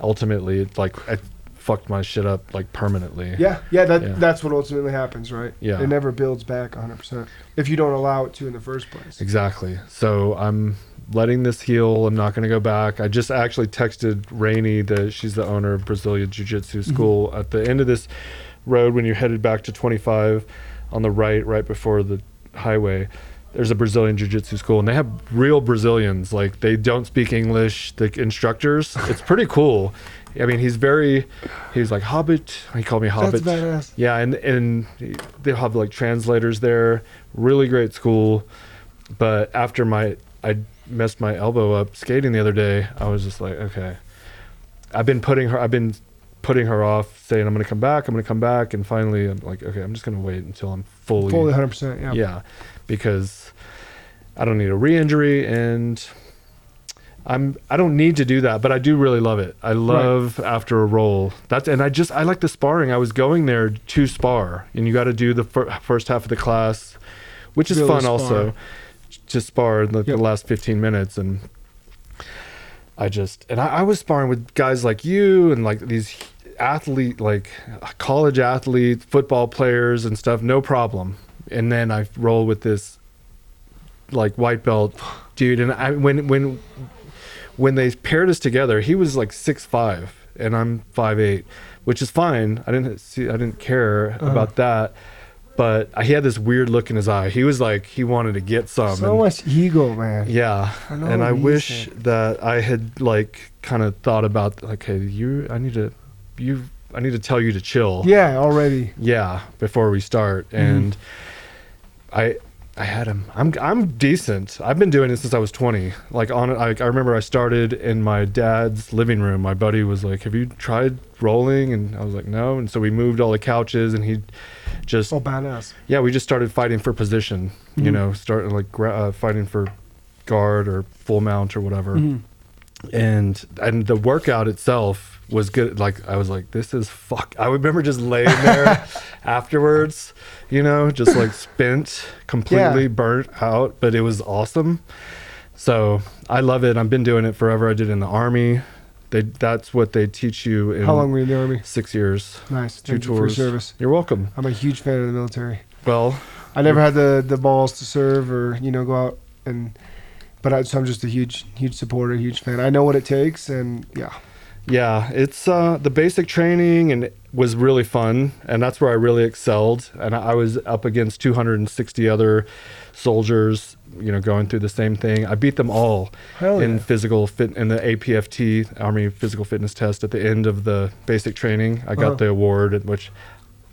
ultimately, it, like, I fucked my shit up, like, permanently. Yeah, yeah, that, yeah, that's what ultimately happens, right? Yeah. It never builds back one hundred percent if you don't allow it to in the first place. Exactly. So I'm letting this heal. I'm not going to go back. I just actually texted Rainey, the, she's the owner of Brazilian Jiu-Jitsu School. Mm-hmm. At the end of this road, when you're headed back to twenty-five on the right, right before the highway, there's a Brazilian Jiu-Jitsu school, and they have real Brazilians. Like, they don't speak English, the instructors. It's pretty cool. I mean, he's very, he's like Hobbit. He called me Hobbit. That's badass. Yeah, and, and they have like translators there. Really great school. But after my, I messed my elbow up skating the other day, I was just like, okay. I've been putting her, I've been putting her off, saying, I'm going to come back, I'm going to come back. And finally, I'm like, okay, I'm just going to wait until I'm fully. Fully one hundred percent, yeah. Yeah. Because I don't need a re-injury, and I'm I don't need to do that, but I do really love it. I love right. after a roll. That's and I just I like the sparring. I was going there to spar, and you got to do the fir- first half of the class, which is really fun spar. Also to spar the, yep. the last fifteen minutes. And I just and I, I was sparring with guys like you and like these athlete like college athletes, football players and stuff. No problem. And then I roll with this like white belt dude, and I when when when they paired us together, he was like six five and I'm five eight, which is fine. I didn't see I didn't care uh-huh. about that, But he had this weird look in his eye. He was like, he wanted to get some. So and, much ego, man. Yeah. I know and I wish said. that I had like kind of thought about, like, hey, you, I need to, you, I need to tell you to chill. Yeah, already. Yeah, before we start. Mm-hmm. And I, I had him. I'm, I'm decent. I've been doing it since I was twenty. Like on, I, I remember I started in my dad's living room. My buddy was like, "Have you tried rolling?" And I was like, "No." And so we moved all the couches, and he just oh badass. Yeah, we just started fighting for position. Mm-hmm. You know, starting like gra- uh, fighting for guard or full mount or whatever. Mm-hmm. And and the workout itself was good. Like I was like, "This is fuck." I remember just laying there afterwards. You know, just like spent, completely yeah. burnt out, but it was awesome. So I love it. I've been doing it forever. I did it in the Army. They that's what they teach you. In How long were you in the Army? Six years. Nice. Two Thank tours. You for your service. You're welcome. I'm a huge fan of the military. Well, I never had the, the balls to serve or you know go out and, but I, so I'm just a huge huge supporter, huge fan. I know what it takes, and yeah. Yeah, it's uh, the basic training and it was really fun, and that's where I really excelled. And I, I was up against two hundred sixty other soldiers, you know, going through the same thing. I beat them all Hell in yeah. physical fit in the A P F T Army Physical Fitness Test at the end of the basic training. I got oh. the award, which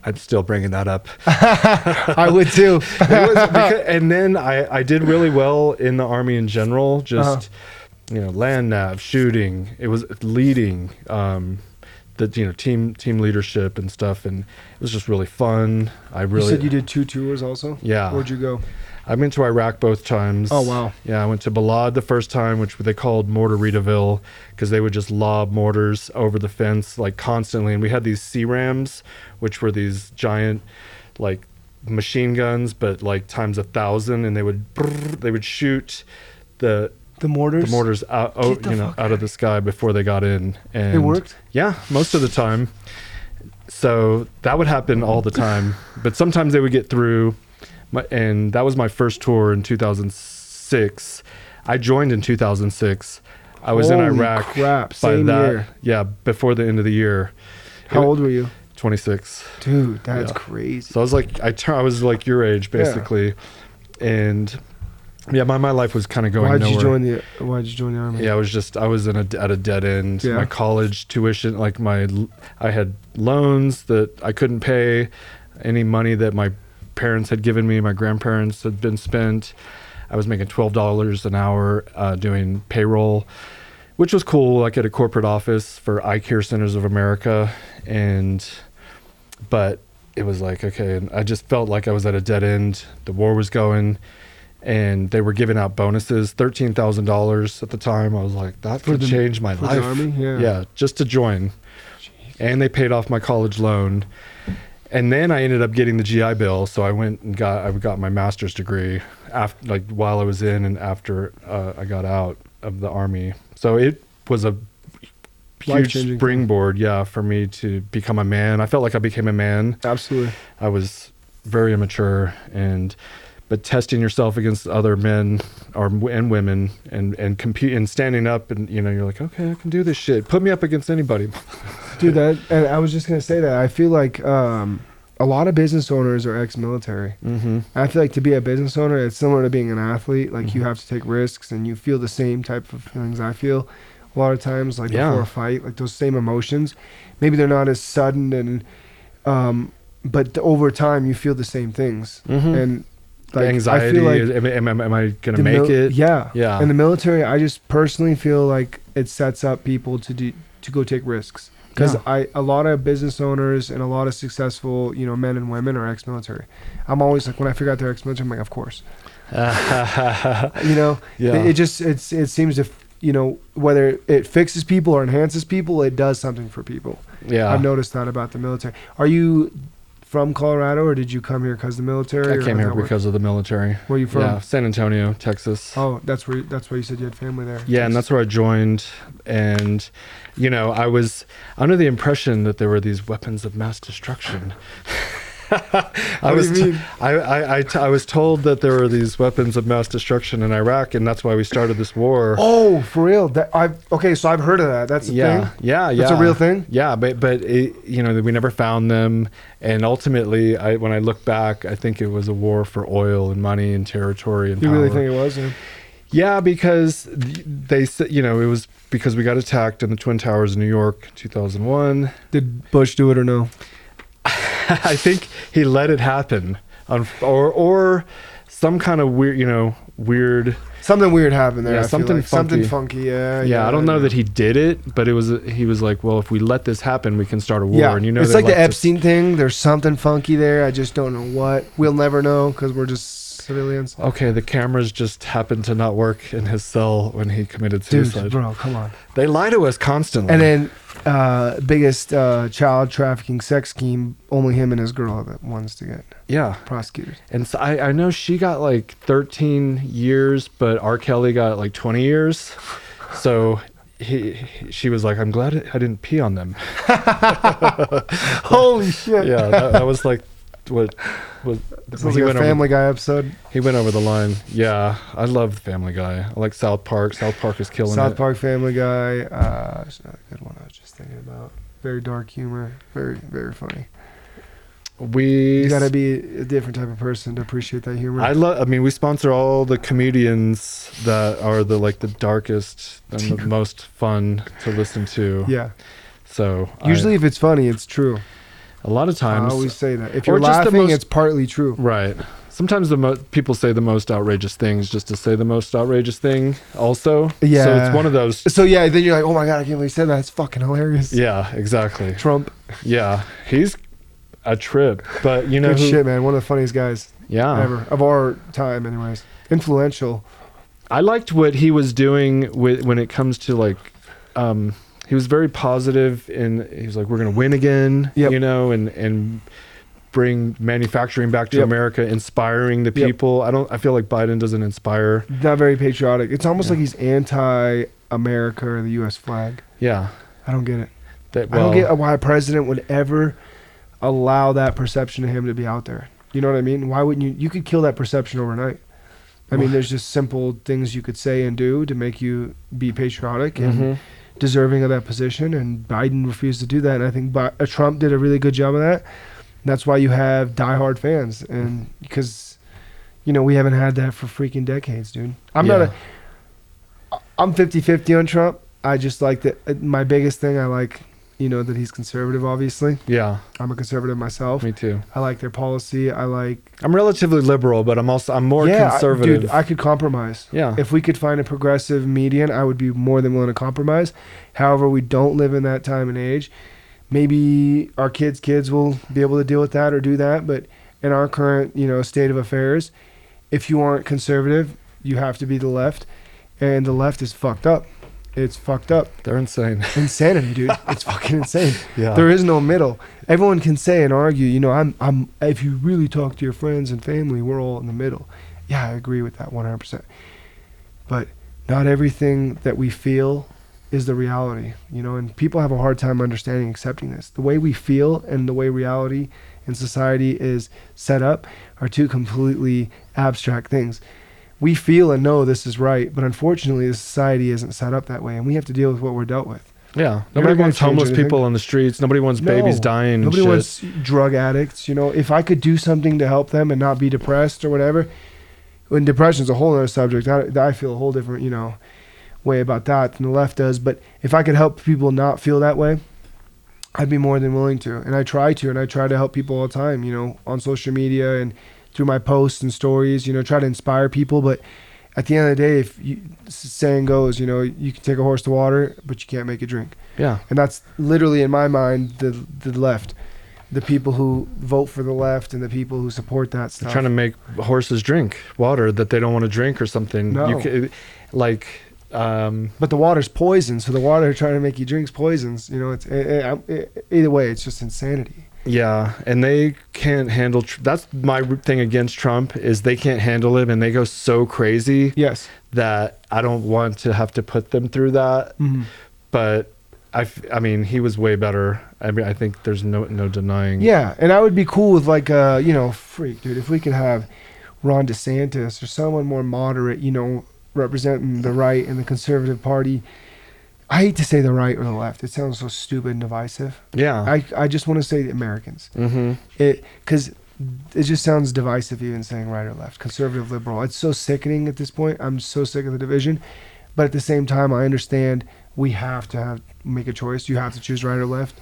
I'm still bringing that up. I would too. It was because, and then I, I did really well in the Army in general. Just. Uh-huh. You know, land nav, shooting. It was leading, um, the you know team team leadership and stuff, and it was just really fun. I really. You said you did two tours also. Yeah. Where'd you go? I went to Iraq both times. Oh wow. Yeah, I went to Balad the first time, which they called Mortaritaville, because they would just lob mortars over the fence like constantly, and we had these C RAMs, which were these giant, like, machine guns, but like times a thousand, and they would they would shoot the. The mortars, the mortars out, out, the you know, out, out of the sky before they got in, and it worked. Yeah, most of the time. So that would happen all the time, but sometimes they would get through. My, and that was my first tour in two thousand six. I joined in two thousand six. I was Holy in Iraq. Crap! Same by that, year. Yeah, before the end of the year. How it, old were you? twenty-six. Dude, that's yeah. crazy. So I was like, I tur- I was like your age basically, yeah. and. Yeah, my, my life was kind of going why'd nowhere. You join the, why'd you join the Army? Yeah, I was just, I was in a, at a dead end. Yeah. My college tuition, like my, I had loans that I couldn't pay. Any money that my parents had given me, my grandparents had been spent. I was making twelve dollars an hour uh, doing payroll, which was cool, like at a corporate office for Eye Care Centers of America. And, but it was like, okay, and I just felt like I was at a dead end. The war was going. And they were giving out bonuses, thirteen thousand dollars at the time. I was like, that could change my life. The Army? Yeah. yeah, just to join. Jeez. And they paid off my college loan. And then I ended up getting the G I Bill, so I went and got I got my master's degree after, like, while I was in and after uh, I got out of the Army. So it was a huge springboard, yeah, for me to become a man. I felt like I became a man. Absolutely. I was very immature and. But testing yourself against other men or and women and and compete and standing up, and you know, you're like, okay, I can do this shit. Put me up against anybody. Dude, that and I was just gonna say that I feel like um, a lot of business owners are ex-military. Mm-hmm. I feel like to be a business owner, it's similar to being an athlete. Like mm-hmm. you have to take risks, and you feel the same type of feelings I feel a lot of times, like yeah. before a fight, like those same emotions. Maybe they're not as sudden, and um, but over time you feel the same things. Mm-hmm. And like, anxiety, I feel like am, am, am, am I going to make mil- it? Yeah. yeah. In the military, I just personally feel like it sets up people to do, to go take risks. Because yeah. I a lot of business owners and a lot of successful, you know, men and women are ex-military. I'm always like, when I figure out they're ex-military, I'm like, of course. you know, yeah. it, it just, it's it seems to, you know, whether it fixes people or enhances people, it does something for people. Yeah. I've noticed that about the military. Are you... from Colorado, or did you come here because the military? I came here because of the military. Where are you from? Yeah, San Antonio, Texas. Oh, that's where that's where you said you had family there. Yeah, and that's where I joined. And you know, I was under the impression that there were these weapons of mass destruction. I was t- I, I, I, t- I was told that there were these weapons of mass destruction in Iraq, and that's why we started this war. Oh, for real? That I okay. So I've heard of that. That's a yeah, thing. Yeah, yeah, that's a real thing. Yeah, but but it, you know, we never found them, and ultimately, I when I look back, I think it was a war for oil and money and territory and power. You really think it was? Yeah. Yeah, because they said, you know, it was because we got attacked in the Twin Towers in New York in two thousand one. Did Bush do it or no? I think he let it happen, on, or or some kind of weird, you know, weird. Something weird happened there. Yeah, something like. funky. Something funky, yeah. Yeah, yeah I don't know yeah. that he did it, but it was he was like, well, if we let this happen, we can start a war. Yeah. And you know, it's like, like the Epstein just, thing. There's something funky there. I just don't know what. We'll never know because we're just civilians. Okay, the cameras just happened to not work in his cell when he committed suicide. Dude, bro, come on. They lie to us constantly. And then uh, biggest uh, child trafficking sex scheme, only him and his girl are the ones to get yeah. prosecuted. And so I, I know she got like thirteen years, but R. Kelly got like twenty years. So he, he she was like, I'm glad I didn't pee on them. Holy shit. Yeah, that, that was like What, what was like a Family over, Guy episode? He went over the line. Yeah, I love Family Guy. I like South Park. South Park is killing South it. South Park, Family Guy. Uh, it's another good one I was just thinking about. Very dark humor. Very, very funny. We you gotta be a different type of person to appreciate that humor. I love. I mean, we sponsor all the comedians that are the like the darkest and the most fun to listen to. Yeah. So usually, I, if it's funny, it's true. A lot of times. I always say that. If you're laughing, most, it's partly true. Right. Sometimes the mo- people say the most outrageous things just to say the most outrageous thing also. Yeah. So it's one of those. So yeah, then you're like, oh my God, I can't believe you said that. It's fucking hilarious. Yeah, exactly. Trump. Yeah. He's a trip. But you know. Good who, shit, man. One of the funniest guys. Yeah. Ever. Of our time, anyways. Influential. I liked what he was doing with, when it comes to like... Um, He was very positive, and he was like, we're going to win again, yep. you know, and, and bring manufacturing back to yep. America, inspiring the people. Yep. I don't. I feel like Biden doesn't inspire. Not very patriotic. It's almost yeah. like he's anti-America or the U S flag. Yeah. I don't get it. That, well, I don't get why a president would ever allow that perception of him to be out there. You know what I mean? Why wouldn't you? You could kill that perception overnight. I mean, there's just simple things you could say and do to make you be patriotic and... Mm-hmm. deserving of that position, and Biden refused to do that, and I think Bi- uh, Trump did a really good job of that. That's why you have diehard fans, and because you know we haven't had that for freaking decades, dude. I'm yeah. not a I'm fifty-fifty on Trump. I just like that. My biggest thing, I like, you know, that he's conservative, obviously. Yeah, I'm a conservative myself. Me too. I like their policy. I like I'm relatively liberal, but I'm also I'm more yeah, conservative. I, dude, I could compromise. Yeah. If we could find a progressive median, I would be more than willing to compromise. However, we don't live in that time and age. Maybe our kids' kids will be able to deal with that or do that, but in our current, you know, state of affairs, if you aren't conservative, you have to be the left, and the left is fucked up. It's fucked up. They're insane. Insanity, dude. It's fucking insane. Yeah. There is no middle. Everyone can say and argue, you know, I'm, I'm, if you really talk to your friends and family, we're all in the middle. Yeah, I agree with that one hundred percent. But not everything that we feel is the reality, you know, and people have a hard time understanding, accepting this. The way we feel and the way reality and society is set up are two completely abstract things. We feel and know this is right, but unfortunately, the society isn't set up that way, and we have to deal with what we're dealt with. Yeah, nobody wants homeless anything. people on the streets. Nobody wants no. babies dying. Nobody and wants drug addicts. You know, if I could do something to help them and not be depressed or whatever, and depression is a whole other subject. I, I feel a whole different, you know, way about that than the left does. But if I could help people not feel that way, I'd be more than willing to, and I try to, and I try to help people all the time. You know, on social media and through my posts and stories, you know, try to inspire people. But at the end of the day, if you, saying goes, you know, you can take a horse to water, but you can't make it drink. Yeah. And that's literally, in my mind, the the left, the people who vote for the left and the people who support that stuff. They're trying to make horses drink water that they don't want to drink or something. No. You can, like, um, but the water's poison, so the water trying to make you drink's poisons. You know, it's it, it, either way, it's just insanity. Yeah, and they can't handle tr- that's my thing against Trump, is they can't handle it and they go so crazy. Yes, that I don't want to have to put them through that. Mm-hmm. But I, I mean, he was way better. I mean, I think there's no no denying. Yeah, and I would be cool with like, uh, you know, freak, dude, if we could have Ron DeSantis or someone more moderate, you know, representing the right and the conservative party. I hate to say the right or the left. It sounds so stupid and divisive. Yeah. I, I just want to say the Americans. Mm-hmm. It, because it just sounds divisive even saying right or left, conservative, liberal. It's so sickening at this point. I'm so sick of the division. But at the same time, I understand we have to have, make a choice. You have to choose right or left.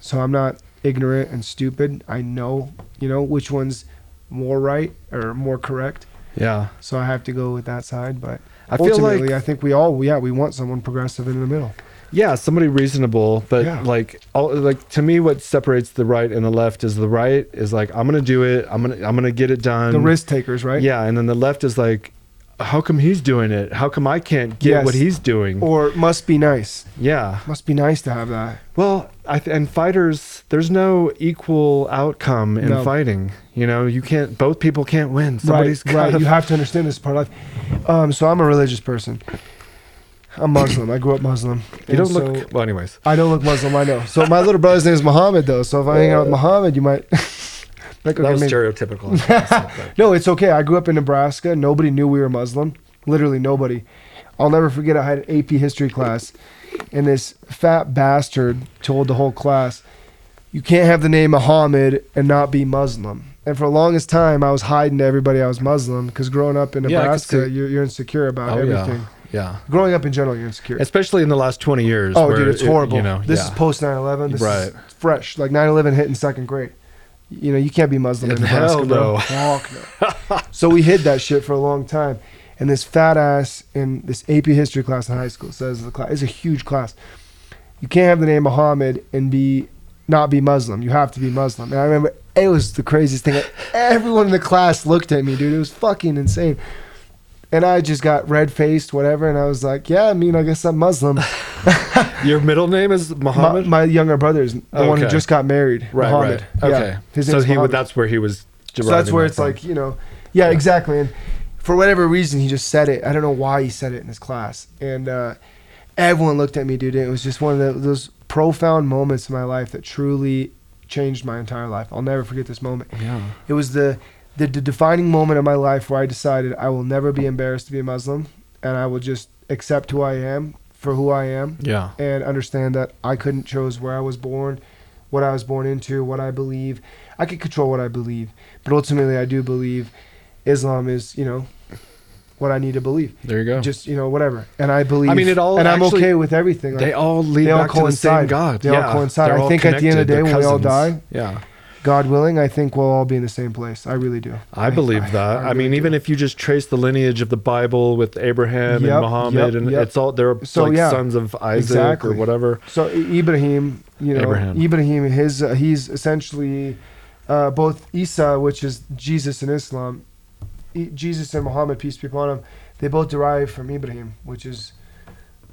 So I'm not ignorant and stupid. I know, you know, which one's more right or more correct. Yeah. So I have to go with that side. But I ultimately, feel like, I think we all, yeah, we want someone progressive in the middle. Yeah, somebody reasonable. But yeah. like, all, like to me, what separates the right and the left is the right is like, I'm gonna do it. I'm gonna, I'm gonna get it done. The risk takers, right? Yeah, and then the left is like, how come he's doing it? How come I can't get yes. what he's doing? Or must be nice. Yeah, must be nice to have that. Well, I th- and fighters, there's no equal outcome in no. fighting. You know, you can't. Both people can't win. Somebody's right. Gotta, right. You have to understand this part of life. Um, so I'm a religious person. I'm Muslim. I grew up Muslim. You don't so, look. Well, anyways, I don't look Muslim. I know. So my little brother's name is Muhammad, though. So if I hang out with Muhammad, you might. Like, okay, that was maybe. Stereotypical. No, it's okay. I grew up in Nebraska. Nobody knew we were Muslim. Literally nobody. I'll never forget I had an A P history class, and this fat bastard told the whole class, you can't have the name Muhammad and not be Muslim. And for the longest time, I was hiding to everybody I was Muslim, because growing up in Nebraska, yeah, you're, you're insecure about oh, everything. Yeah. yeah. Growing up in general, you're insecure. Especially in the last twenty years. Oh, where dude, it's it, horrible. You know, this yeah. is post nine eleven. This right. is fresh. Like nine eleven hit in second grade. You know, you can't be Muslim in Nebraska, bro. Fuck no. So we hid that shit for a long time. And this fat ass in this A P history class in high school says, the class, it's a huge class, you can't have the name Muhammad and be not be Muslim. You have to be Muslim. And I remember it was the craziest thing. Everyone in the class looked at me, dude. It was fucking insane. And I just got red-faced, whatever, and I was like, yeah, I mean, I guess I'm Muslim. Your middle name is Muhammad? My, my younger brother's the okay. one who just got married, right, Muhammad. Right. Okay. Yeah, his so he, that's where he was deriving. So that's where that it's from. Like, you know, yeah, yeah, exactly. And for whatever reason, he just said it. I don't know why he said it in his class. And uh, everyone looked at me, dude. It was just one of the, those profound moments in my life that truly changed my entire life. I'll never forget this moment. Yeah. It was the... The, the defining moment of my life where I decided I will never be embarrassed to be a Muslim, and I will just accept who I am for who I am, yeah, and understand that I couldn't choose where I was born, what I was born into, what I believe. I could control what I believe, but ultimately I do believe Islam is, you know, what I need to believe. There you go. Just, you know, whatever. And I believe, I mean, it all, and actually, I'm okay with everything. Like, they all lead they all back coincide. to the same God. They yeah. all coincide. They're I think at the end of the day when we all die, yeah. God willing, I think we'll all be in the same place. I really do. I believe I, that. I, I, I mean, really even do. If you just trace the lineage of the Bible with Abraham yep, and Muhammad, yep, and yep. it's all, they're so, like yeah, sons of Isaac exactly. or whatever. So Ibrahim, you know, Abraham, Ibrahim, his, uh, he's essentially uh, both Isa, which is Jesus in Islam, e- Jesus and Muhammad, peace be upon him, they both derive from Ibrahim, which is,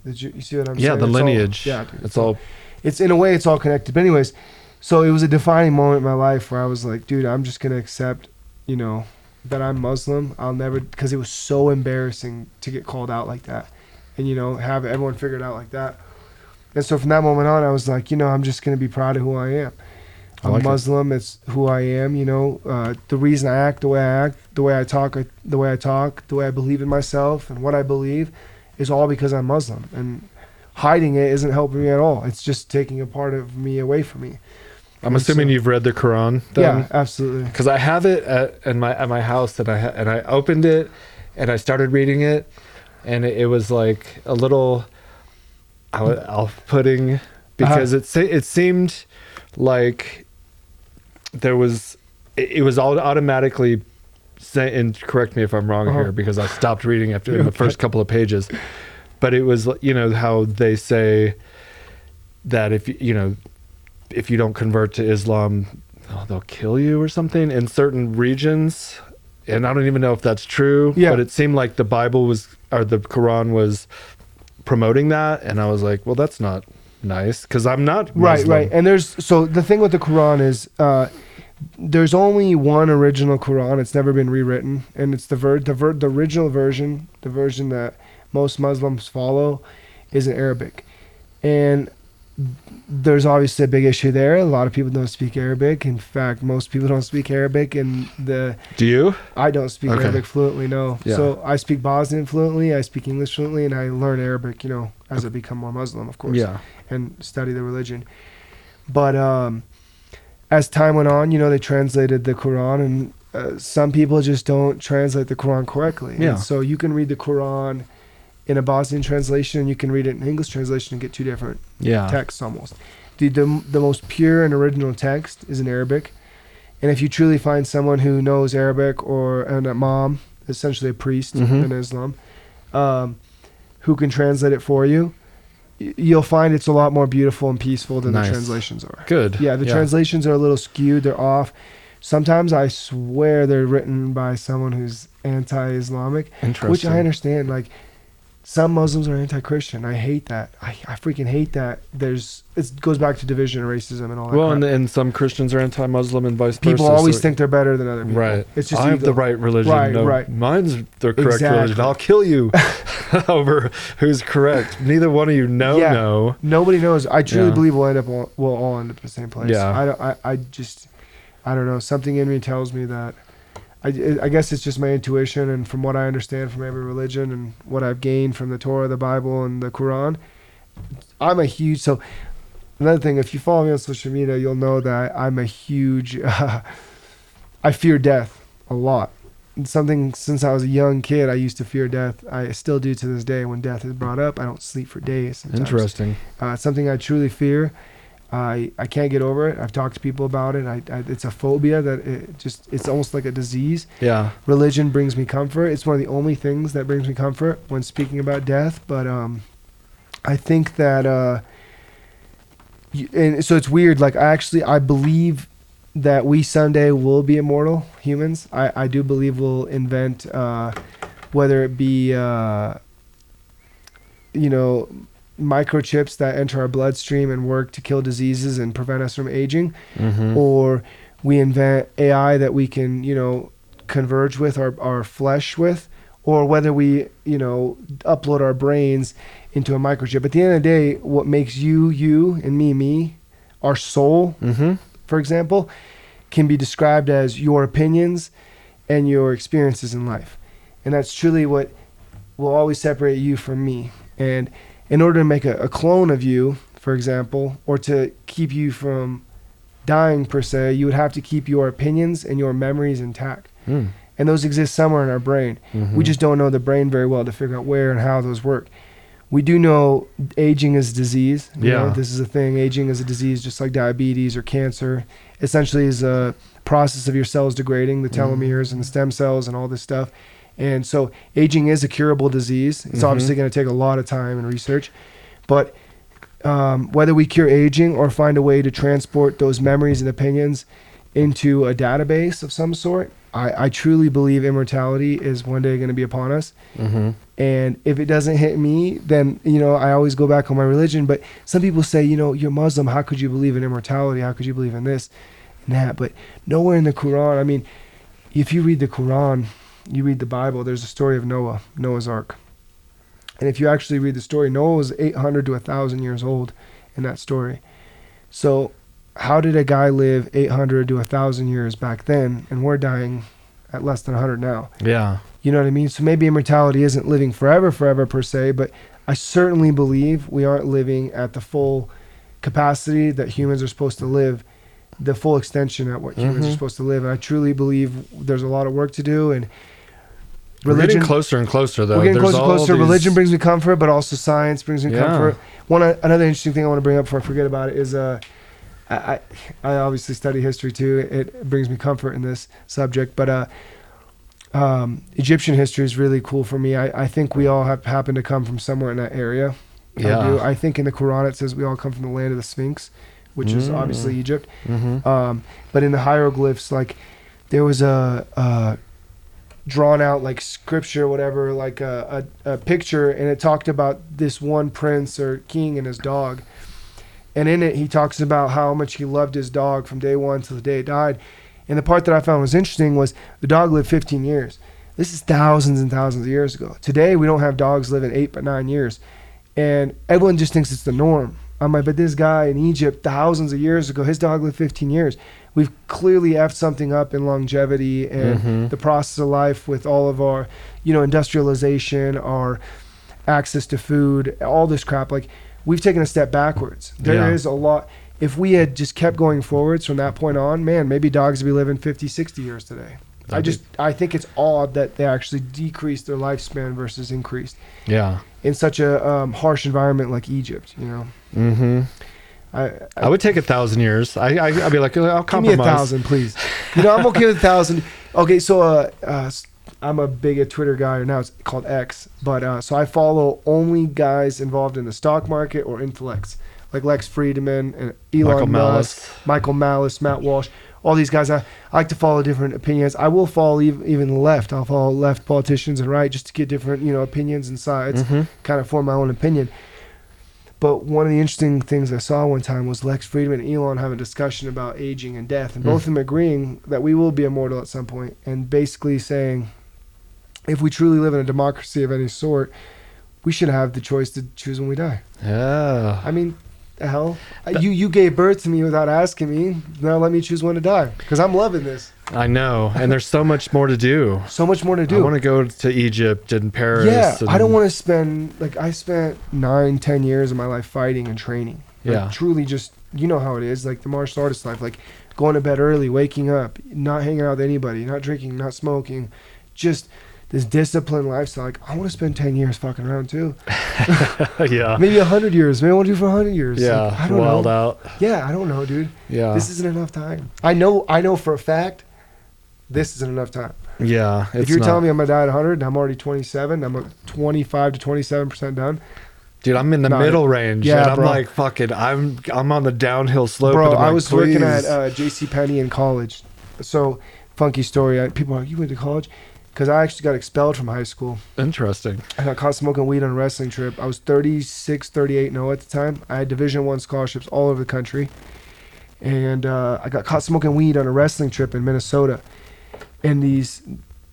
the, you see what I'm yeah, saying? The it's lineage. All, yeah, dude, it's so, all. It's in a way, it's all connected. But anyways, so it was a defining moment in my life where I was like, dude, I'm just going to accept, you know, that I'm Muslim. I'll never, because it was so embarrassing to get called out like that and, you know, have everyone figured out like that. And so from that moment on, I was like, you know, I'm just going to be proud of who I am. I'm like Muslim. It. It's who I am. You know, uh, the reason I act the way I act, the way I talk, I, the way I talk, the way I believe in myself and what I believe is all because I'm Muslim. And hiding it isn't helping me at all. It's just taking a part of me away from me. I'm assuming you've read the Quran then? Yeah, absolutely. Because I have it at, in my, at my house, and I ha- and I opened it, and I started reading it, and it, it was like a little off-putting, because uh-huh. it se- it seemed like there was, it, it was all automatically, say, and correct me if I'm wrong uh-huh. here, because I stopped reading after in the first couple of pages, but it was, you know, how they say that if, you know, if you don't convert to Islam, oh, they'll kill you or something in certain regions. And I don't even know if that's true, yeah. but it seemed like the Bible was, or the Quran was promoting that. And I was like, well, that's not nice. Cause I'm not Muslim. Right. Right. And there's, so the thing with the Quran is, uh, there's only one original Quran. It's never been rewritten. And it's the ver- the ver- the original version, the version that most Muslims follow is in Arabic. And there's obviously a big issue there. A lot of people don't speak Arabic. In fact, most people don't speak Arabic. And the do you? I don't speak okay. Arabic fluently. No. Yeah. So I speak Bosnian fluently. I speak English fluently, and I learn Arabic. You know, as okay. I become more Muslim, of course. Yeah. And study the religion. But um, as time went on, you know, they translated the Quran, and uh, some people just don't translate the Quran correctly. Yeah. And so you can read the Quran in a Bosnian translation, and you can read it in an English translation and get two different yeah. texts almost. The, the the most pure and original text is in Arabic. And if you truly find someone who knows Arabic, or an imam, essentially a priest mm-hmm. in Islam, um, who can translate it for you, you'll find it's a lot more beautiful and peaceful than nice. the translations are. Good. Yeah, the yeah. translations are a little skewed. They're off. Sometimes I swear they're written by someone who's anti-Islamic, which I understand. Like, some Muslims are anti-Christian. I hate that. I, I freaking hate that. There's it goes back to division and racism and all that. Well, crap. and and some Christians are anti-Muslim and vice people versa. People always so think they're better than other people. Right. It's just I have the right religion. Right. No, right. Mine's the correct exactly. religion. I'll kill you over who's correct. Neither one of you know. Yeah. No. Nobody knows. I truly yeah. believe we'll end up all, we'll all end up in the same place. Yeah. I don't, I I just I don't know. Something in me tells me that. I, I guess it's just my intuition, and from what I understand from every religion and what I've gained from the Torah, the Bible, and the Quran, I'm a huge... So another thing, if you follow me on social media, you'll know that I'm a huge... Uh, I fear death a lot. It's something since I was a young kid, I used to fear death. I still do to this day. When death is brought up, I don't sleep for days sometimes. Interesting. Uh, it's something I truly fear. I, I can't get over it. I've talked to people about it. I, I, it's a phobia that it just, it's almost like a disease. Yeah. Religion brings me comfort. It's one of the only things that brings me comfort when speaking about death. But um, I think that, uh, you, and so it's weird. Like, I actually, I believe that we someday will be immortal humans. I, I do believe we'll invent, uh, whether it be, uh, you know, microchips that enter our bloodstream and work to kill diseases and prevent us from aging, mm-hmm. or we invent A I that we can, you know, converge with our, our flesh with, or whether we, you know, upload our brains into a microchip. At the end of the day, what makes you, you, and me, me, our soul, mm-hmm. for example, can be described as your opinions and your experiences in life. And that's truly what will always separate you from me. And in order to make a, a clone of you, for example, or to keep you from dying per se, you would have to keep your opinions and your memories intact. Mm. And those exist somewhere in our brain. Mm-hmm. We just don't know the brain very well to figure out where and how those work. We do know aging is a disease. You yeah. know, this is a thing. Aging is a disease, just like diabetes or cancer. Essentially is a process of your cells degrading, the telomeres mm. and the stem cells and all this stuff. And so aging is a curable disease. It's mm-hmm. obviously going to take a lot of time and research. But um, whether we cure aging or find a way to transport those memories and opinions into a database of some sort, I, I truly believe immortality is one day going to be upon us. Mm-hmm. And if it doesn't hit me, then, you know, I always go back on my religion. But some people say, you know, you're Muslim. How could you believe in immortality? How could you believe in this and that? But nowhere in the Quran, I mean, if you read the Quran... you read the Bible, there's a story of Noah, Noah's Ark. And if you actually read the story, Noah was eight hundred to one thousand years old in that story. So how did a guy live eight hundred to one thousand years back then, and we're dying at less than one hundred now? Yeah. You know what I mean? So maybe immortality isn't living forever, forever per se, but I certainly believe we aren't living at the full capacity that humans are supposed to live, the full extension at what humans mm-hmm. are supposed to live. And I truly believe there's a lot of work to do, and religion, we're getting closer and closer, though. We're getting There's closer and closer. These... Religion brings me comfort, but also science brings me yeah. comfort. One uh, another interesting thing I want to bring up before I forget about it is uh, I, I obviously study history too. It brings me comfort in this subject, but uh, um, Egyptian history is really cool for me. I, I think we all have happened to come from somewhere in that area. Yeah. I do. I think in the Quran it says we all come from the land of the Sphinx, which mm. is obviously Egypt. Mm-hmm. Um, but in the hieroglyphs, like, there was a... a drawn out like scripture, whatever, like a, a, a picture, and it talked about this one prince or king and his dog, and in it he talks about how much he loved his dog from day one till the day it died. And the part that I found was interesting was the dog lived fifteen years. This is thousands and thousands of years ago. Today we don't have dogs living eight but nine years, and everyone just thinks it's the norm. Um, I bet this guy in Egypt thousands of years ago, his dog lived fifteen years. We've clearly effed something up in longevity and mm-hmm. the process of life with all of our, you know, industrialization, our access to food, all this crap. Like, we've taken a step backwards. There yeah. is a lot. If we had just kept going forwards from that point on, man, maybe dogs would be living fifty, sixty years today. That'd I just, be... I think it's odd that they actually decreased their lifespan versus increased. Yeah. In such a um, harsh environment like Egypt, you know? Mm-hmm. I, I, I would take a thousand years. I, I, I'd be like, I'll compromise. Give me a thousand, please. You know, I'm okay with a thousand. Okay, so uh, uh, I'm a big Twitter guy, or now it's called X, but uh, so I follow only guys involved in the stock market or intellects, like Lex Fridman, and Elon Musk, Michael Malice, Matt Walsh, all these guys. I, I like to follow different opinions. I will follow even, even left. I'll follow left politicians and right just to get different, you know, opinions and sides, mm-hmm. kind of form my own opinion. But one of the interesting things I saw one time was Lex Fridman and Elon having a discussion about aging and death, and both mm. of them agreeing that we will be immortal at some point, and basically saying, if we truly live in a democracy of any sort, we should have the choice to choose when we die. Yeah. I mean, the hell? But, you you gave birth to me without asking me. Now let me choose when to die, because I'm loving this. I know, and there's so much more to do. So much more to do. I want to go to Egypt and Paris. Yeah, and I don't want to spend, like, I spent nine, ten years of my life fighting and training. Like, yeah. Truly just, you know how it is, like the martial artist life, like going to bed early, waking up, not hanging out with anybody, not drinking, not smoking, just this disciplined lifestyle. Like, I want to spend ten years fucking around too. Yeah. Maybe one hundred years. Maybe I want to do for one hundred years. Yeah, like, I don't wild know. out. Yeah, I don't know, dude. Yeah. This isn't enough time. I know, I know for a fact. This isn't enough time. Yeah. If you're not telling me I'm going to die at one hundred and I'm already twenty-seven, I'm twenty-five to twenty-seven percent done. Dude, I'm in the not middle it. range. Yeah, and I'm bro. like, fucking, I'm I'm on the downhill slope. Bro, I like, was Please. working at uh, JCPenney in college. So, funky story. I, people are like, you went to college? Because I actually got expelled from high school. Interesting. I got caught smoking weed on a wrestling trip. I was thirty-six, thirty-eight and oh at the time. I had Division One scholarships all over the country. And uh, I got caught smoking weed on a wrestling trip in Minnesota. And these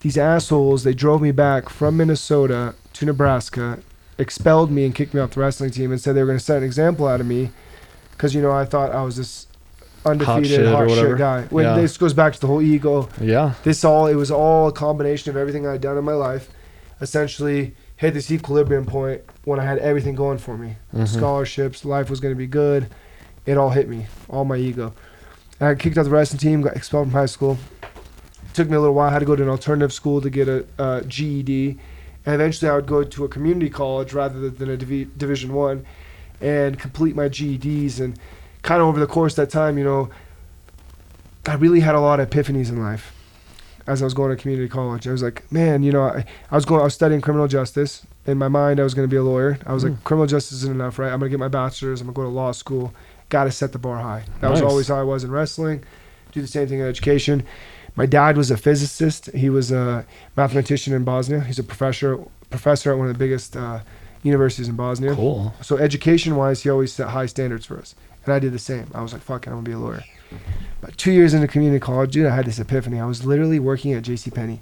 these assholes, they drove me back from Minnesota to Nebraska, expelled me and kicked me off the wrestling team, and said they were going to set an example out of me because, you know, I thought I was this undefeated, hot shit, hot shit guy. When yeah. This goes back to the whole ego. Yeah. This all, it was all a combination of everything I'd done in my life. Essentially, hit this equilibrium point when I had everything going for me. Mm-hmm. Scholarships, life was going to be good. It all hit me, all my ego. And I kicked out the wrestling team, got expelled from high school. Took me a little while. I had to go to an alternative school to get a, a G E D, and eventually I would go to a community college rather than a div- Division One, and complete my G E Ds. And kind of over the course of that time, you know, I really had a lot of epiphanies in life as I was going to community college. I was like, man, you know, I, I was going, I was studying criminal justice. In my mind, I was going to be a lawyer. I was mm. like, criminal justice isn't enough, right? I'm going to get my bachelor's. I'm going to go to law school. Got to set the bar high. That nice. was always how I was in wrestling. Do the same thing in education. My dad was a physicist. He was a mathematician in Bosnia. He's a professor professor at one of the biggest uh, universities in Bosnia. Cool. So education-wise, he always set high standards for us. And I did the same. I was like, fuck it, I'm going to be a lawyer. But two years into community college, dude, I had this epiphany. I was literally working at JCPenney.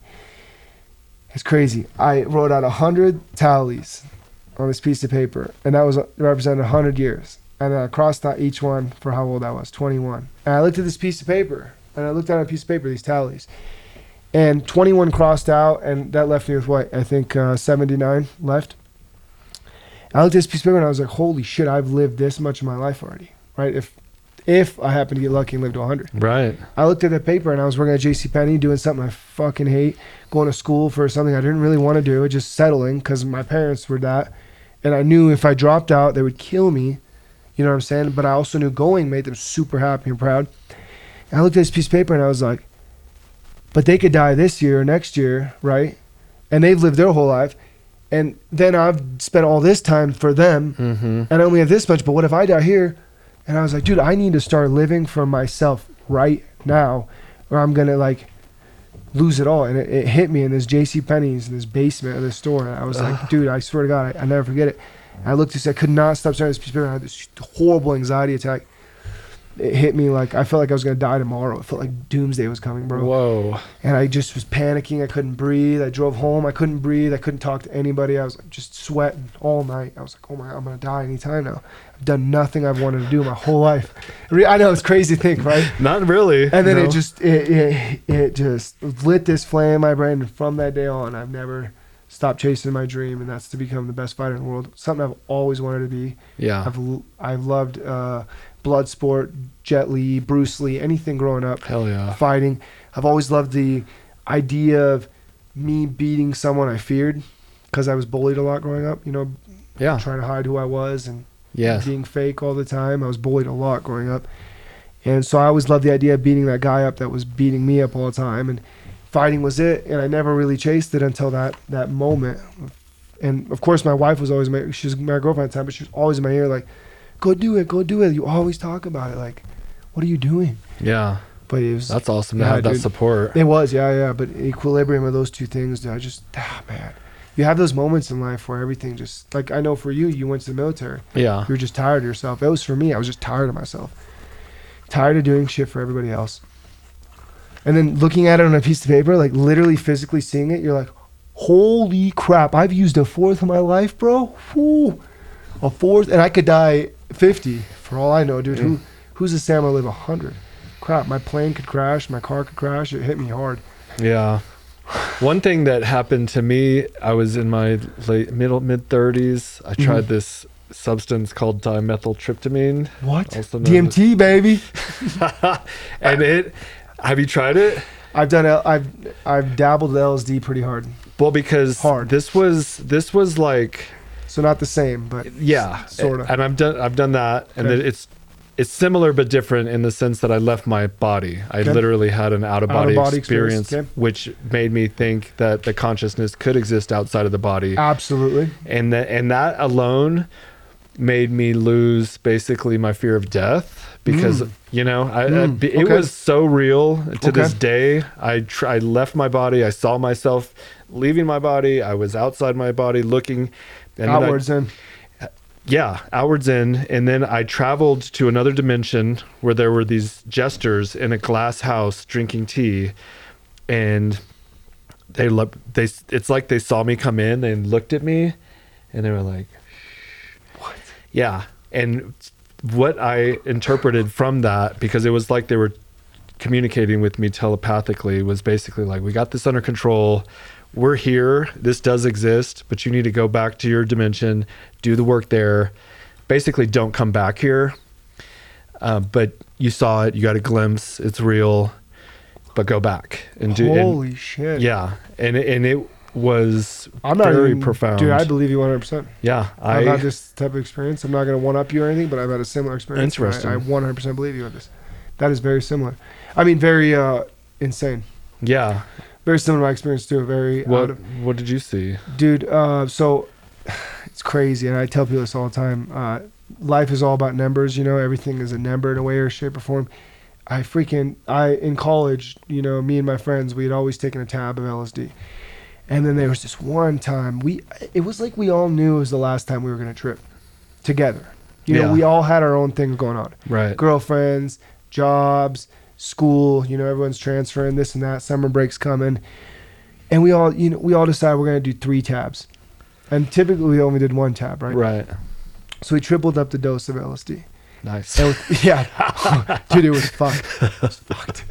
It's crazy. I wrote out one hundred tallies on this piece of paper, and that was represented one hundred years. And I crossed out each one for how old I was, twenty-one. And I looked at this piece of paper. And I looked at a piece of paper, these tallies, and twenty-one crossed out, and that left me with what I think uh, seventy-nine left. And I looked at this piece of paper and I was like, "Holy shit! I've lived this much of my life already, right? If if I happen to get lucky and live to one hundred, right?" I looked at that paper and I was working at JCPenney, doing something I fucking hate, going to school for something I didn't really want to do, just settling because my parents were that, and I knew if I dropped out, they would kill me. You know what I'm saying? But I also knew going made them super happy and proud. I looked at this piece of paper and I was like, but they could die this year or next year, right? And they've lived their whole life. And then I've spent all this time for them mm-hmm. and I only have this much, but what if I die here? And I was like, dude, I need to start living for myself right now or I'm gonna like lose it all. And it, it hit me in this JCPenney's in this basement of this store. And I was Ugh. like, dude, I swear to God, I, I never forget it. And I looked at this, I could not stop staring at this piece of paper. I had this horrible anxiety attack. it hit me like I felt like I was gonna die tomorrow. It felt like doomsday was coming, bro. Whoa. And I just was panicking. I couldn't breathe. I drove home. I couldn't breathe. I couldn't talk to anybody. I was like, just sweating all night. I was like, oh my, I'm gonna die anytime now. I've done nothing I've wanted to do my whole life. I know it's a crazy thing, right? Not really. And then no. it just it, it it just lit this flame in my brain. And from that day on, I've never stopped chasing my dream, and that's to become the best fighter in the world. Something I've always wanted to be. Yeah. I've I've loved. Uh, blood sport, Jet Li, Bruce Lee, anything growing up. Hell yeah. Fighting. I've always loved the idea of me beating someone I feared, because I was bullied a lot growing up, you know, yeah. trying to hide who I was and yes. being fake all the time. I was bullied a lot growing up. And so I always loved the idea of beating that guy up that was beating me up all the time. And fighting was it. And I never really chased it until that, that moment. And of course, my wife was always my, she was my girlfriend at the time, but she was always in my ear like, go do it, go do it. You always talk about it. Like, what are you doing? Yeah. But it was. That's awesome to yeah, have dude, that support. It was, yeah, yeah. But equilibrium of those two things, dude, I just, ah, man. You have those moments in life where everything just, like, I know for you, you went to the military. Yeah. You were just tired of yourself. It was for me. I was just tired of myself. Tired of doing shit for everybody else. And then looking at it on a piece of paper, like literally physically seeing it, you're like, holy crap, I've used a fourth of my life, bro. Woo. A fourth, and I could die fifty for all I know, dude. Mm. Who, who's the Sam I live one hundred? Crap, my plane could crash, my car could crash. It hit me hard. Yeah. One thing that happened to me, I was in my late middle mid thirties. I tried mm. this substance called dimethyltryptamine. What? D M T, baby. And it. Have you tried it? I've done. I've I've dabbled in L S D pretty hard. Well, because hard. This was this was like. So not the same, but yeah, sort of. And I've done I've done that, okay. And it's it's similar but different in the sense that I left my body. I okay. literally had an out of body experience, experience. Okay. Which made me think that the consciousness could exist outside of the body. Absolutely. And that and that alone made me lose basically my fear of death, because mm. you know I, mm. I, it okay. was so real to okay. this day. I tr- I left my body. I saw myself leaving my body. I was outside my body looking. And outwards I, in. Yeah, outwards in. And then I traveled to another dimension where there were these jesters in a glass house drinking tea. And they lo- they it's like they saw me come in and looked at me and they were like, what? Yeah. And what I interpreted from that, because it was like they were communicating with me telepathically, was basically like, we got this under control. We're here, this does exist, but you need to go back to your dimension, do the work there. Basically, don't come back here. Uh, but you saw it, you got a glimpse, it's real, but go back and do it. Holy and, shit. Yeah, and, and it was I'm not very even, profound. Dude, I believe you one hundred percent. Yeah. I, I've had this type of experience. I'm not going to one-up you or anything, but I've had a similar experience. Interesting. I, I one hundred percent believe you on this. That is very similar. I mean, very uh, insane. Yeah. Very similar to my experience too. Very. What? Out of, what did you see, dude? Uh, so it's crazy, and I tell people this all the time. Uh, life is all about numbers, you know. Everything is a number in a way or shape or form. I freaking I in college, you know, me and my friends, we had always taken a tab of L S D, and then there was this one time we. It was like we all knew it was the last time we were gonna trip together. You yeah. know, we all had our own things going on. Right. Girlfriends, jobs. School, you know, everyone's transferring, this and that, summer break's coming, and we all, you know, we all decide we're going to do three tabs, and typically we only did one tab, right? Right. So we tripled up the dose of L S D. Nice. And with, yeah, dude, it was fucked. It was fucked.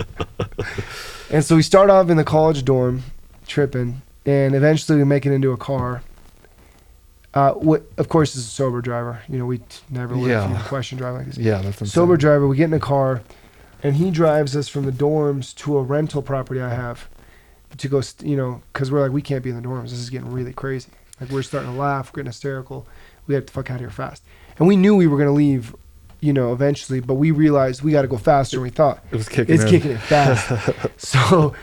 And so we start off in the college dorm, tripping, and eventually we make it into a car. Uh, what, of course, this is a sober driver. You know, we t- never would yeah. if you question drive like this. Yeah, that's insane. Sober driver. We get in a car. And he drives us from the dorms to a rental property I have to go, you know, because we're like, we can't be in the dorms. This is getting really crazy. Like, we're starting to laugh. We're getting hysterical. We have to fuck out of here fast. And we knew we were going to leave, you know, eventually, but we realized we got to go faster than we thought. It was kicking It's in. kicking it fast. So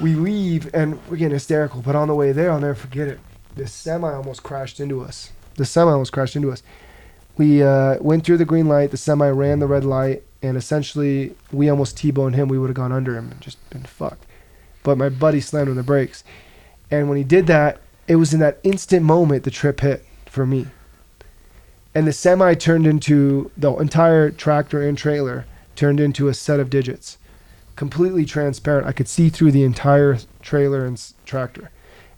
we leave, and we're getting hysterical. But on the way there, I'll never forget it. This semi almost crashed into us. The semi almost crashed into us. We uh, went through the green light. The semi ran the red light. And essentially, we almost T-boned him. We would have gone under him and just been fucked. But my buddy slammed on the brakes. And when he did that, it was in that instant moment the trip hit for me. And the semi turned into the entire tractor and trailer turned into a set of digits. Completely transparent. I could see through the entire trailer and tractor.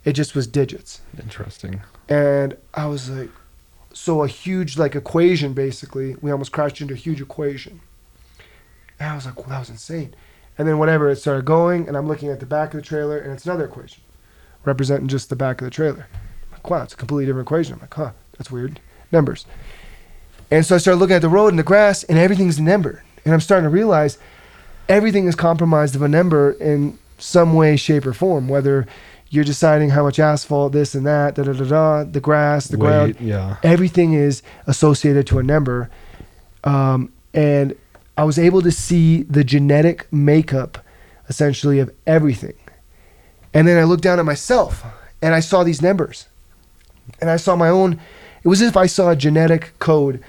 It just was digits. Interesting. And I was like, so a huge like equation, basically. We almost crashed into a huge equation. And I was like, well, that was insane. And then whatever, it started going, and I'm looking at the back of the trailer, and it's another equation representing just the back of the trailer. I'm like, wow, it's a completely different equation. I'm like, huh, that's weird. Numbers. And so I started looking at the road and the grass, and everything's numbered. And I'm starting to realize everything is compromised of a number in some way, shape, or form, whether you're deciding how much asphalt, this and that, da da da da, the grass, the ground. Yeah. Everything is associated to a number. Um, and I was able to see the genetic makeup, essentially, of everything. And then I looked down at myself, and I saw these numbers. And I saw my own. It was as if I saw a genetic code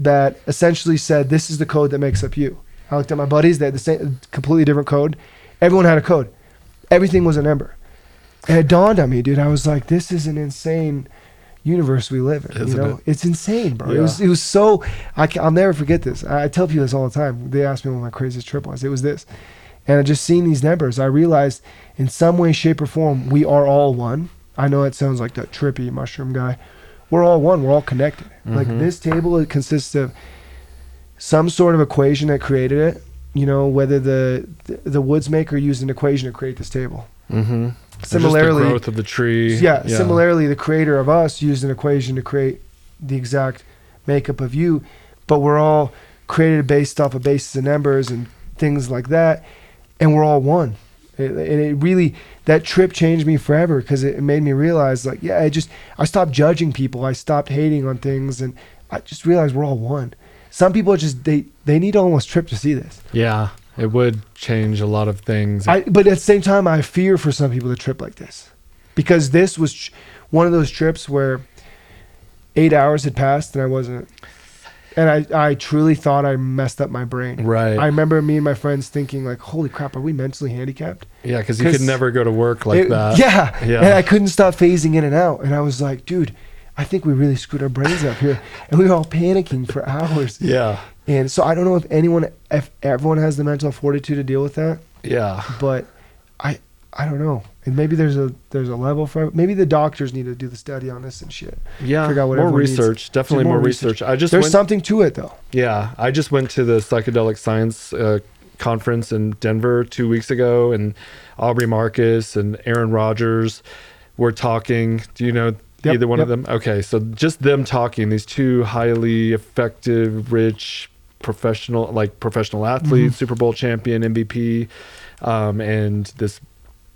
that essentially said, this is the code that makes up you. I looked at my buddies, they had the same, completely different code. Everyone had a code. Everything was a number. And it dawned on me, dude. I was like, this is an insane universe we live in. Isn't you know, it? It's insane, bro. Yeah. It was it was so, I can, I'll never forget this. I, I tell people this all the time. They ask me what my craziest trip was. It was this. And I just seen these numbers. I realized in some way, shape, or form, we are all one. I know it sounds like that trippy mushroom guy. We're all one. We're all connected. Mm-hmm. Like this table, it consists of some sort of equation that created it. You know, whether the the, the woods maker used an equation to create this table. Mm-hmm. Similarly, the growth of the tree. Yeah, yeah. Similarly, the creator of us used an equation to create the exact makeup of you. But we're all created based off of bases and numbers and things like that, and we're all one. And it really, that trip changed me forever because it made me realize, like, yeah, I just, I stopped judging people. I stopped hating on things, and I just realized we're all one. Some people just, they, they need to almost trip to see this. Yeah, it would change a lot of things. I, but at the same time, I fear for some people to trip like this because this was one of those trips where eight hours had passed and I wasn't, and I, I truly thought I messed up my brain. Right. I remember me and my friends thinking like, holy crap, are we mentally handicapped? Yeah, because you could never go to work like it, that. Yeah, yeah. And I couldn't stop phasing in and out. And I was like, dude, I think we really screwed our brains up here. And we were all panicking for hours. Yeah. And so I don't know if anyone, if everyone has the mental fortitude to deal with that. Yeah. But I I don't know. And maybe there's a there's a level for maybe the doctors need to do the study on this and shit. Yeah, figure out what more research, needs. definitely more, more research. research. I just there's went, something to it though. Yeah, I just went to the psychedelic science uh, conference in Denver two weeks ago, and Aubrey Marcus and Aaron Rodgers were talking. Do you know yep, either one yep. of them? Okay, so just them talking. These two highly effective, rich, professional like professional athletes, mm-hmm. Super Bowl champion, M V P, um, and this.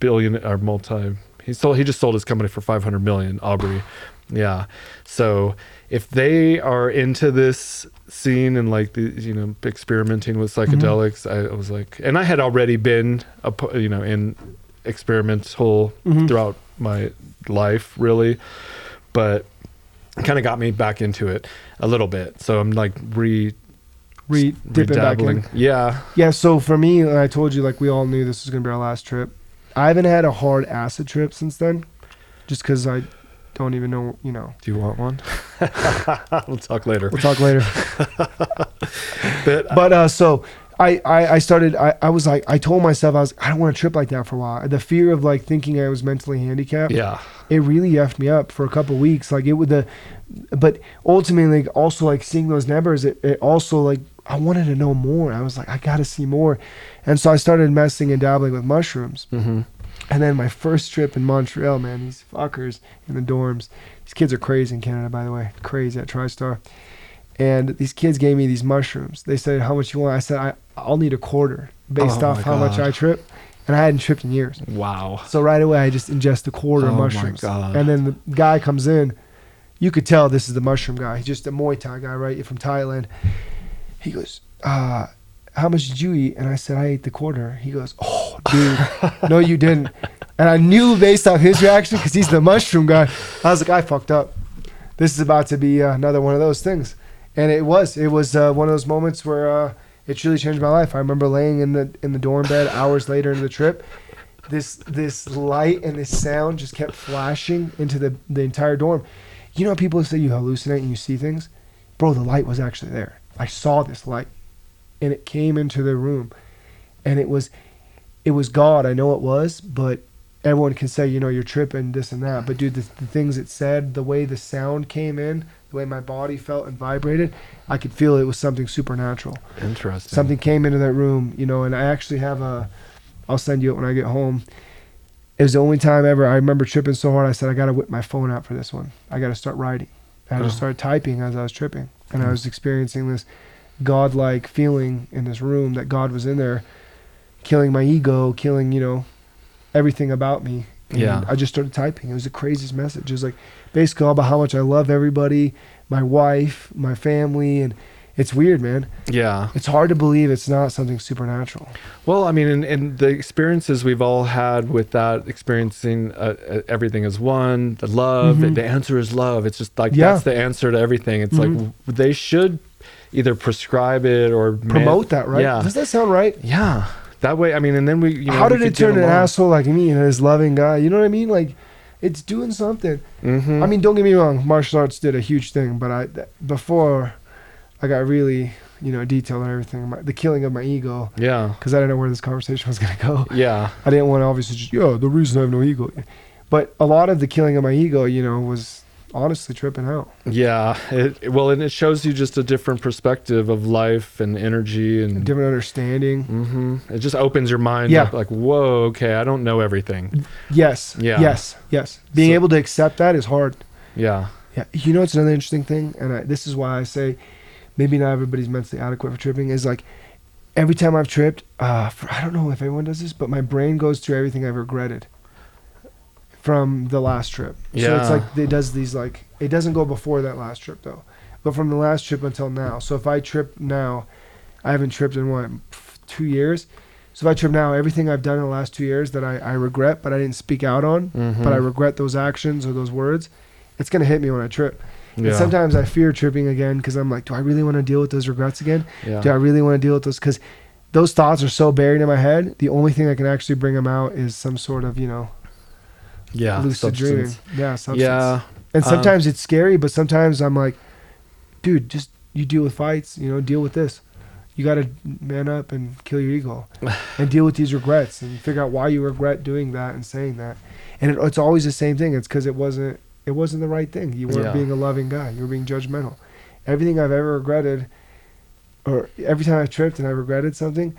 Billion or multi he sold he just sold his company for five hundred million, Aubrey. Yeah, so if they are into this scene and like the, you know, experimenting with psychedelics, mm-hmm. I was like, and I had already been a, you know, in experimental mm-hmm. throughout my life really, but it kind of got me back into it a little bit, so I'm like re re dipping back in. Yeah, yeah. So for me, I told you, like, we all knew this was gonna be our last trip. I haven't had a hard acid trip since then, just because I don't even know, you know. Do you want one? We'll talk later. We'll talk later. but but uh, so I, I, I started, I, I was like, I told myself, I was I don't want to trip like that for a while. The fear of like thinking I was mentally handicapped. Yeah. It really effed me up for a couple of weeks. Like it would, the, but ultimately also like seeing those numbers, it, it also like, I wanted to know more. I was like, I got to see more. And so I started messing and dabbling with mushrooms. Mm-hmm. And then my first trip in Montreal, man, these fuckers in the dorms. These kids are crazy in Canada, by the way. Crazy at TriStar. And these kids gave me these mushrooms. They said, how much you want? I said, I, I'll need a quarter based oh off how God. much I trip. And I hadn't tripped in years. Wow. So right away, I just ingest a quarter oh of mushrooms. My God. And then the guy comes in. You could tell this is the mushroom guy. He's just a Muay Thai guy, right? From Thailand. He goes, uh, how much did you eat? And I said, I ate the quarter. He goes, oh, dude, no, you didn't. And I knew based off his reaction, because he's the mushroom guy. I was like, I fucked up. This is about to be uh, another one of those things. And it was. It was uh, one of those moments where uh, it truly changed my life. I remember laying in the in the dorm bed hours later into the trip. This this light and this sound just kept flashing into the, the entire dorm. You know how people say you hallucinate and you see things? Bro, the light was actually there. I saw this light. and it came into the room, and it was, it was God. I know it was, but everyone can say, you know, you're tripping, this and that. But dude, the, the things it said, the way the sound came in, the way my body felt and vibrated, I could feel it was something supernatural. Interesting. Something came into that room, you know, and I actually have a, I'll send you it when I get home. It was the only time ever I remember tripping so hard. I said, I got to whip my phone out for this one. I got to start writing. And I just started typing as I was tripping. And I was experiencing this godlike feeling in this room that God was in there, killing my ego, killing, you know, everything about me. And yeah. I just started typing. It was the craziest message. It was like basically all about how much I love everybody, my wife, my family, and it's weird, man. Yeah. It's hard to believe it's not something supernatural. Well, I mean, and, and the experiences we've all had with that, experiencing uh, everything as one, the love, mm-hmm. the answer is love. It's just like, yeah. that's the answer to everything. It's mm-hmm. like, they should either prescribe it or promote man- that, right? Yeah. Does that sound right? Yeah. That way, I mean, and then we, you know, how did it turn an asshole like me and this loving guy? You know what I mean? Like, it's doing something. Mm-hmm. I mean, don't get me wrong, martial arts did a huge thing, but I, th- before... I got really, you know, detailed and everything. My, the killing of my ego. Yeah. Because I didn't know where this conversation was going to go. Yeah. I didn't want to obviously just, yo, the reason I have no ego. But a lot of the killing of my ego, you know, was honestly tripping out. Yeah. It, well, and it shows you just a different perspective of life and energy and... A different understanding. Mm-hmm. It just opens your mind yeah. up like, whoa, okay, I don't know everything. Yes. Yeah. Yes. Yes. Being so, able to accept that is hard. Yeah. Yeah. You know, it's another interesting thing. And I, this is why I say... maybe not everybody's mentally adequate for tripping, is like every time I've tripped, uh, for, I don't know if everyone does this, but my brain goes through everything I've regretted from the last trip. Yeah. So it's like it does these like, it doesn't go before that last trip though, but from the last trip until now. So if I trip now, I haven't tripped in what, two years? So if I trip now, everything I've done in the last two years that I, I regret, but I didn't speak out on, mm-hmm. but I regret those actions or those words, it's going to hit me when I trip. Yeah. And sometimes I fear tripping again because I'm like, do I really want to deal with those regrets again? Yeah. Do I really want to deal with those? Because those thoughts are so buried in my head. The only thing that can actually bring them out is some sort of, you know, yeah, lucid dreaming. Yeah, substance. Yeah. And sometimes um, it's scary, but sometimes I'm like, dude, just you deal with fights, you know, deal with this. You got to man up and kill your ego and deal with these regrets and figure out why you regret doing that and saying that. And it, it's always the same thing. It's because it wasn't. It wasn't the right thing. You weren't yeah. being a loving guy. You were being judgmental. Everything I've ever regretted, or every time I tripped and I regretted something,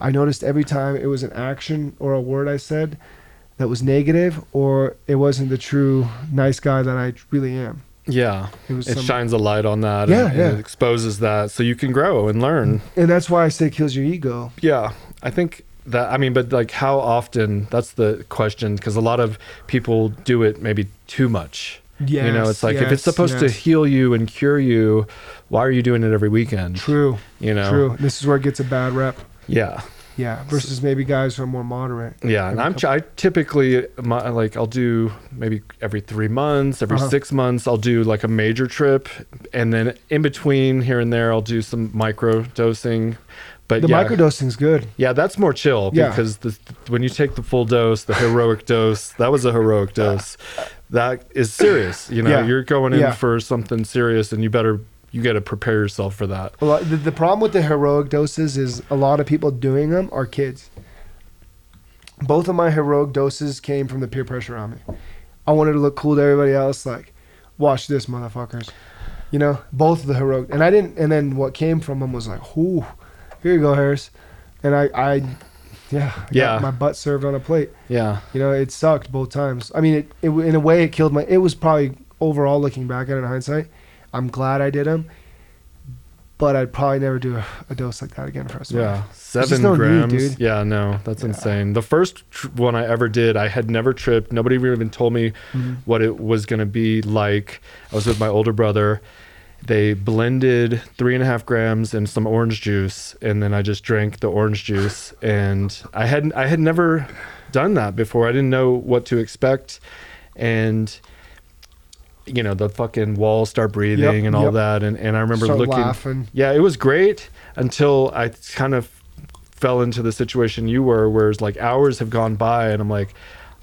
I noticed every time it was an action or a word I said that was negative, or it wasn't the true nice guy that I really am. Yeah. It, was it some, shines a light on that. Yeah, and, yeah. and it exposes that so you can grow and learn. And that's why I say it kills your ego. Yeah. I think... that, I mean, but like how often, that's the question, because a lot of people do it maybe too much. Yeah, you know, it's like yes, if it's supposed yes. to heal you and cure you, why are you doing it every weekend? True. You know, true. This is where it gets a bad rep. Yeah. Yeah. Versus maybe guys who are more moderate. Yeah. And I'm, I typically, my, like I'll do maybe every three months, every uh-huh. six months, I'll do like a major trip. And then in between here and there, I'll do some micro dosing. But the yeah, microdosing's good. Yeah, that's more chill yeah. because the, when you take the full dose, the heroic dose, that was a heroic dose. That is serious. You know, yeah. you're going in yeah. for something serious, and you better you got to prepare yourself for that. Well, the, the problem with the heroic doses is a lot of people doing them are kids. Both of my heroic doses came from the peer pressure on me. I wanted to look cool to everybody else. Like, watch this, motherfuckers. You know, both of the heroic, and I didn't. And then what came from them was like, ooh. Here you go, Haris. And I, I yeah, I yeah. got my butt served on a plate. Yeah. You know, it sucked both times. I mean, it, it in a way, it killed my... It was probably, overall, looking back at it in hindsight, I'm glad I did them, but I'd probably never do a, a dose like that again for us. Yeah, seven no grams. Need, dude. Yeah, no, that's yeah. insane. The first tr- one I ever did, I had never tripped. Nobody even told me mm-hmm. what it was going to be like. I was with my older brother. They blended three and a half grams and some orange juice, and then I just drank the orange juice. And I hadn't, I had never done that before. I didn't know what to expect, and you know the fucking walls start breathing yep, and all yep. that. And, and I remember start looking, laughing. Yeah, it was great until I kind of fell into the situation you were, where it's like hours have gone by, and I'm like,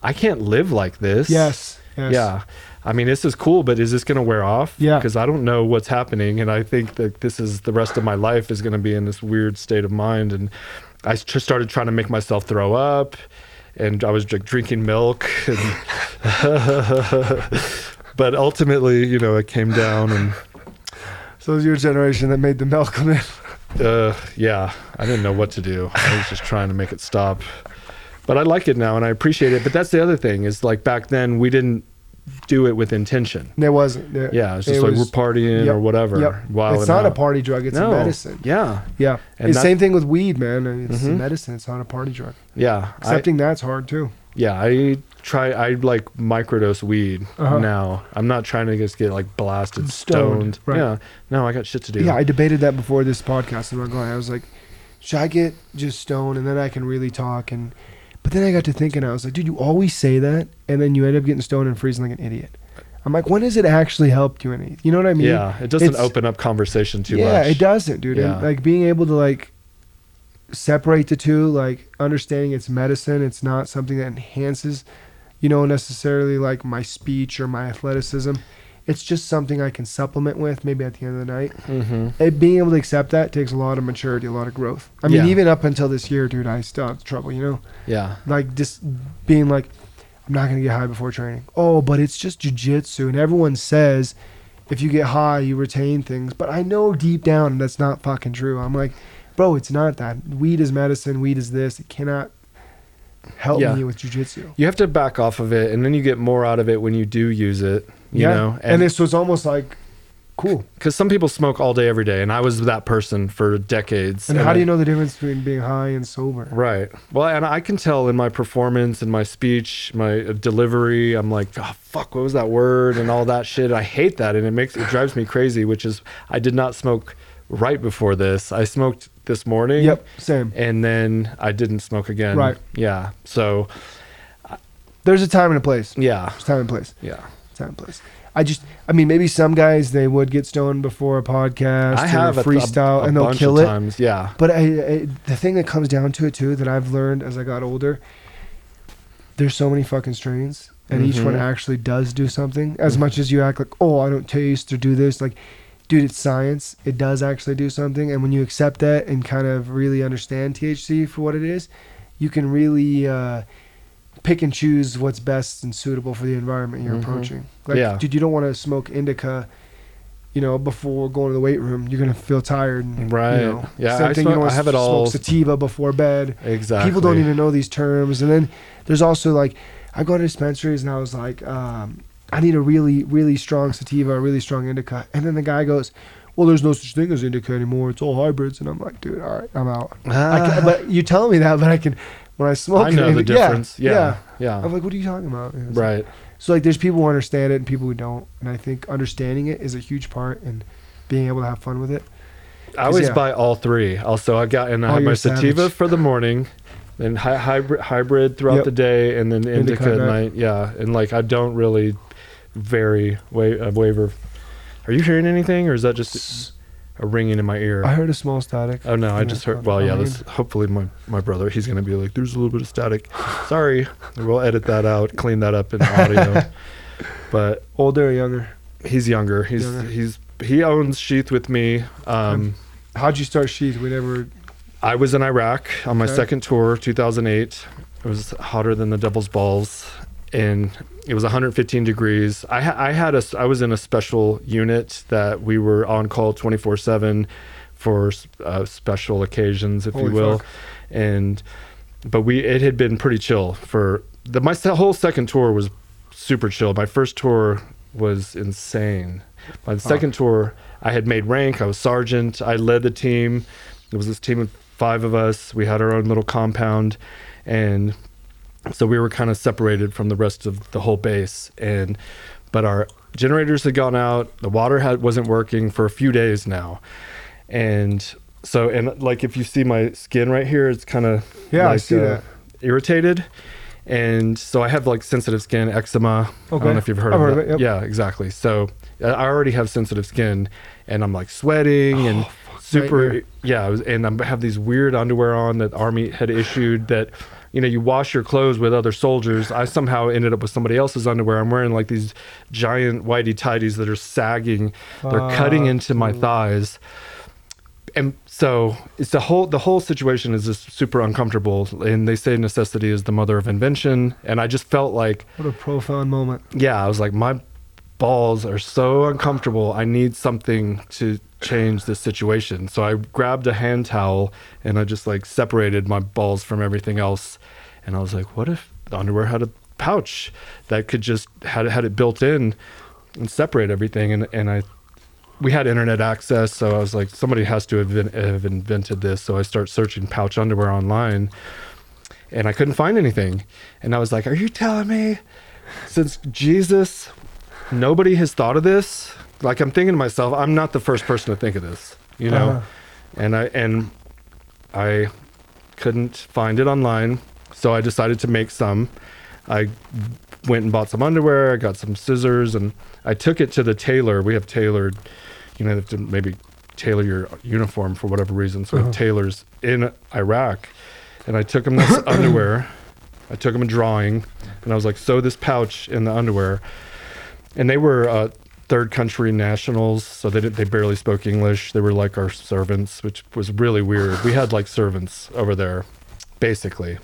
I can't live like this. Yes. yes. Yeah. I mean, this is cool, but is this going to wear off? Yeah. Because I don't know what's happening. And I think that this is the rest of my life is going to be in this weird state of mind. And I just started trying to make myself throw up, and I was like drinking milk. And but ultimately, you know, it came down. And so it was your generation that made the milk come in. Uh, yeah, I didn't know what to do. I was just trying to make it stop. But I like it now, and I appreciate it. But that's the other thing is, like, back then we didn't do it with intention. There wasn't. There, yeah, it's just it like was, we're partying yep, or whatever. Yep. It's not out. a party drug. It's no. a medicine. Yeah, yeah. And it's that, same thing with weed, man. It's mm-hmm. a medicine. It's not a party drug. Yeah, accepting I, that's hard too. Yeah, I try. I like microdose weed uh-huh. now. I'm not trying to just get like blasted, stoned. stoned. Right. Yeah. No, I got shit to do. Yeah, I debated that before this podcast. I'm not going. I was like, should I get just stoned and then I can really talk and. But then I got to thinking, I was like, dude, you always say that, and then you end up getting stoned and freezing like an idiot. I'm like, when has it actually helped you? Any, you know what I mean? Yeah, it doesn't it's, open up conversation too yeah, much. Yeah, it doesn't, dude. Yeah. And like being able to like separate the two, like understanding it's medicine, it's not something that enhances, you know, necessarily like my speech or my athleticism. It's just something I can supplement with maybe at the end of the night. Mm-hmm. And being able to accept that takes a lot of maturity, a lot of growth. I mean, yeah. even up until this year, dude, I still have trouble, you know? Yeah. Like just being like, I'm not going to get high before training. Oh, but it's just jiu-jitsu. And everyone says, if you get high, you retain things. But I know deep down that's not fucking true. I'm like, bro, it's not that. Weed is medicine. Weed is this. It cannot help yeah. me with jiu-jitsu. You have to back off of it, and then you get more out of it when you do use it. You yeah. know, and, and this was almost like cool because some people smoke all day every day, and I was that person for decades. And, and how I, do you know the difference between being high and sober? Right. Well, and I can tell in my performance and my speech, my delivery. I'm like, oh, fuck, what was that word and all that shit. I hate that, and it makes it drives me crazy. Which is, I did not smoke right before this. I smoked this morning. Yep, same. And then I didn't smoke again. Right. Yeah. So there's a time and a place. Yeah. There's a time and place. Yeah. Time place. I just, I mean, maybe some guys they would get stoned before a podcast I have or a freestyle a, a and they'll kill it. Times, yeah. But I, I, the thing that comes down to it too that I've learned as I got older, there's so many fucking strains, and mm-hmm. each one actually does do something. As mm-hmm. much as you act like, oh, I don't taste or do this, like, dude, it's science. It does actually do something, and when you accept that and kind of really understand T H C for what it is, you can really. Uh, pick and choose what's best and suitable for the environment you're mm-hmm. approaching. Like, yeah. dude, you don't want to smoke indica, you know, before going to the weight room. You're going to feel tired. And, right. You know, yeah. Same I, thing, smoke, you don't I have it all. Smoke sativa before bed. Exactly. People don't even know these terms. And then there's also like, I go to dispensaries and I was like, um, I need a really, really strong sativa, a really strong indica. And then the guy goes, well, there's no such thing as indica anymore. It's all hybrids. And I'm like, dude, all right, I'm out. Ah. I can, but you tell me that, but I can... When I smoke, I know the difference. Yeah, yeah, yeah. I'm like, what are you talking about? You know, right. Like, so like, there's people who understand it and people who don't, and I think understanding it is a huge part and being able to have fun with it. I always yeah. buy all three. Also, I got and I oh, have my sativa savage. for the morning, and hi- hybrid hybrid throughout yep. the day, and then indica, indica at night. night. Yeah, and like I don't really vary wa- uh, waver. Are you hearing anything, or is that just? S- A ringing in my ear. I heard a small static. Oh no, I just heard. Well, yeah. This, hopefully, my my brother, he's gonna be like, "There's a little bit of static." Sorry, we'll edit that out, clean that up in audio. But older or younger? He's younger. He's younger. he's he owns Sheath with me. Um, How'd you start Sheath? We never. I was in Iraq on my okay. second tour, two thousand eight. It was hotter than the devil's balls, and it was one hundred fifteen degrees. I, ha- I had a, I was in a special unit that we were on call twenty-four seven for uh, special occasions, if Holy you will. Fuck. And, but we, it had been pretty chill for the, my whole second tour was super chill. My first tour was insane. My second oh. tour, I had made rank. I was sergeant. I led the team. It was this team of five of us. We had our own little compound, and so we were kind of separated from the rest of the whole base, and but our generators had gone out. The water had wasn't working for a few days now, and so and like if you see my skin right here, it's kind of yeah, like, I see uh, that irritated, and so I have like sensitive skin, eczema. Okay. I don't know if you've heard I've of heard that. Of it, yep. Yeah, exactly. So I already have sensitive skin, and I'm like sweating oh, and super. Nightmare. Yeah, and I have these weird underwear on that Army had issued that. you know, you wash your clothes with other soldiers. I somehow ended up with somebody else's underwear. I'm wearing like these giant whitey tighties that are sagging. They're uh, cutting into my thighs. And so it's the whole the whole situation is just super uncomfortable. And they say necessity is the mother of invention. And I just felt like, what a profound moment. Yeah, I was like, my balls are so uncomfortable. I need something to change this situation. So I grabbed a hand towel and I just like separated my balls from everything else. And I was like, what if the underwear had a pouch that could just had it had it built in and separate everything? And and I. We had internet access, so I was like, somebody has to have, been, have invented this. So I start searching pouch underwear online, and I couldn't find anything. And I was like, are you telling me since Jesus, nobody has thought of this? Like, I'm thinking to myself, I'm not the first person to think of this, you know? Uh-huh. And I and I couldn't find it online, so I decided to make some. I went and bought some underwear, I got some scissors, and I took it to the tailor. We have tailored, you know, you have to maybe tailor your uniform for whatever reason. So uh-huh. we have tailors in Iraq. And I took him this underwear. I took him a drawing, and I was like, sew this pouch in the underwear. And they were uh, third country nationals, so they didn't, they barely spoke English. They were like our servants, which was really weird. We had like servants over there, basically.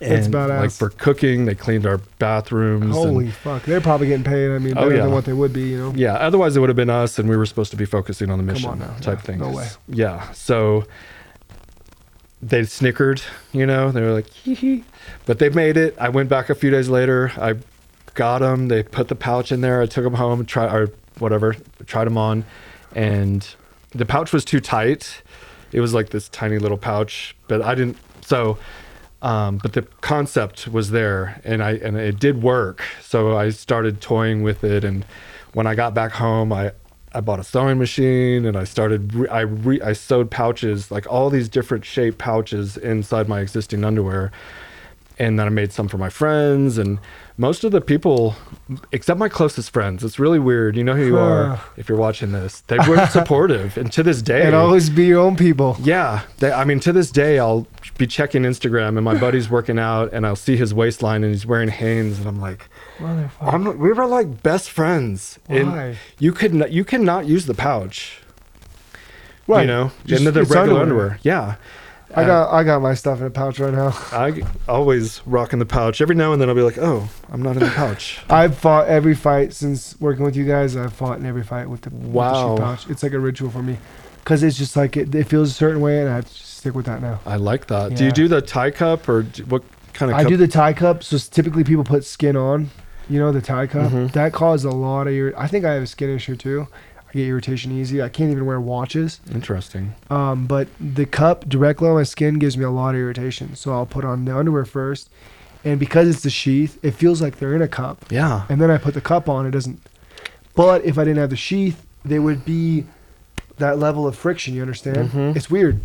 And it's badass. Like for cooking, they cleaned our bathrooms. Holy and, fuck! They're probably getting paid. I mean, better oh yeah. than what they would be, you know. Yeah. Otherwise, it would have been us, and we were supposed to be focusing on the mission. Come on now. Type yeah, things. No way. Yeah. So they snickered. You know, they were like, hee hee. But they made it. I went back a few days later. I got them. They put the pouch in there. I took them home. Try or whatever. Tried them on, and the pouch was too tight. It was like this tiny little pouch, but I didn't. So. Um, but the concept was there, and I and it did work. So I started toying with it, and when I got back home, I, I bought a sewing machine, and I started re- I re- I sewed pouches, like all these different shaped pouches inside my existing underwear, and then I made some for my friends and most of the people, except my closest friends. It's really weird. You know who you are if you're watching this. They were supportive, and to this day, and always be your own people. Yeah, they, I mean to this day, I'll. be checking Instagram, and my buddy's working out, and I'll see his waistline, and he's wearing Hanes, and I'm like, I'm, we were like best friends. Why? And you could not, you cannot use the pouch, right? You know, just, into the regular underwear. Yeah, I uh, got I got my stuff in a pouch right now. I always rock in the pouch. Every now and then I'll be like, oh, I'm not in the pouch. I've fought every fight since working with you guys. I've fought in every fight with the, wow. with the pouch. It's like a ritual for me, because it's just like it, it feels a certain way, and I. Just, stick with that now. I like that. Yeah. Do you do the tie cup or do, what kind of cup? I do the tie cup. So typically people put skin on, you know, the tie cup. Mm-hmm. That caused a lot of your, I think I have a skin issue too. I get irritation easy. I can't even wear watches. Interesting. Um, but the cup directly on my skin gives me a lot of irritation. So I'll put on the underwear first. And because it's the sheath, it feels like they're in a cup. Yeah. And then I put the cup on. It doesn't. But if I didn't have the sheath, they would be... that level of friction, you understand? Mm-hmm. It's weird.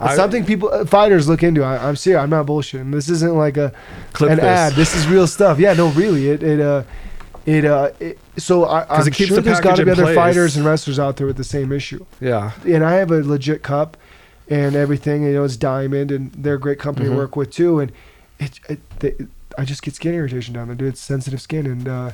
It's I, something people uh, fighters look into. I, I'm serious. I'm not bullshitting. This isn't like a clip an this. ad. This is real stuff. Yeah, no, really. It it uh it uh it, so I, I'm it sure the there's got to be other place. fighters and wrestlers out there with the same issue. Yeah. And I have a legit cup, and everything. You know, it's diamond, and they're a great company mm-hmm. to work with too. And it, it, they, it I just get skin irritation down there, dude. It's sensitive skin, and uh,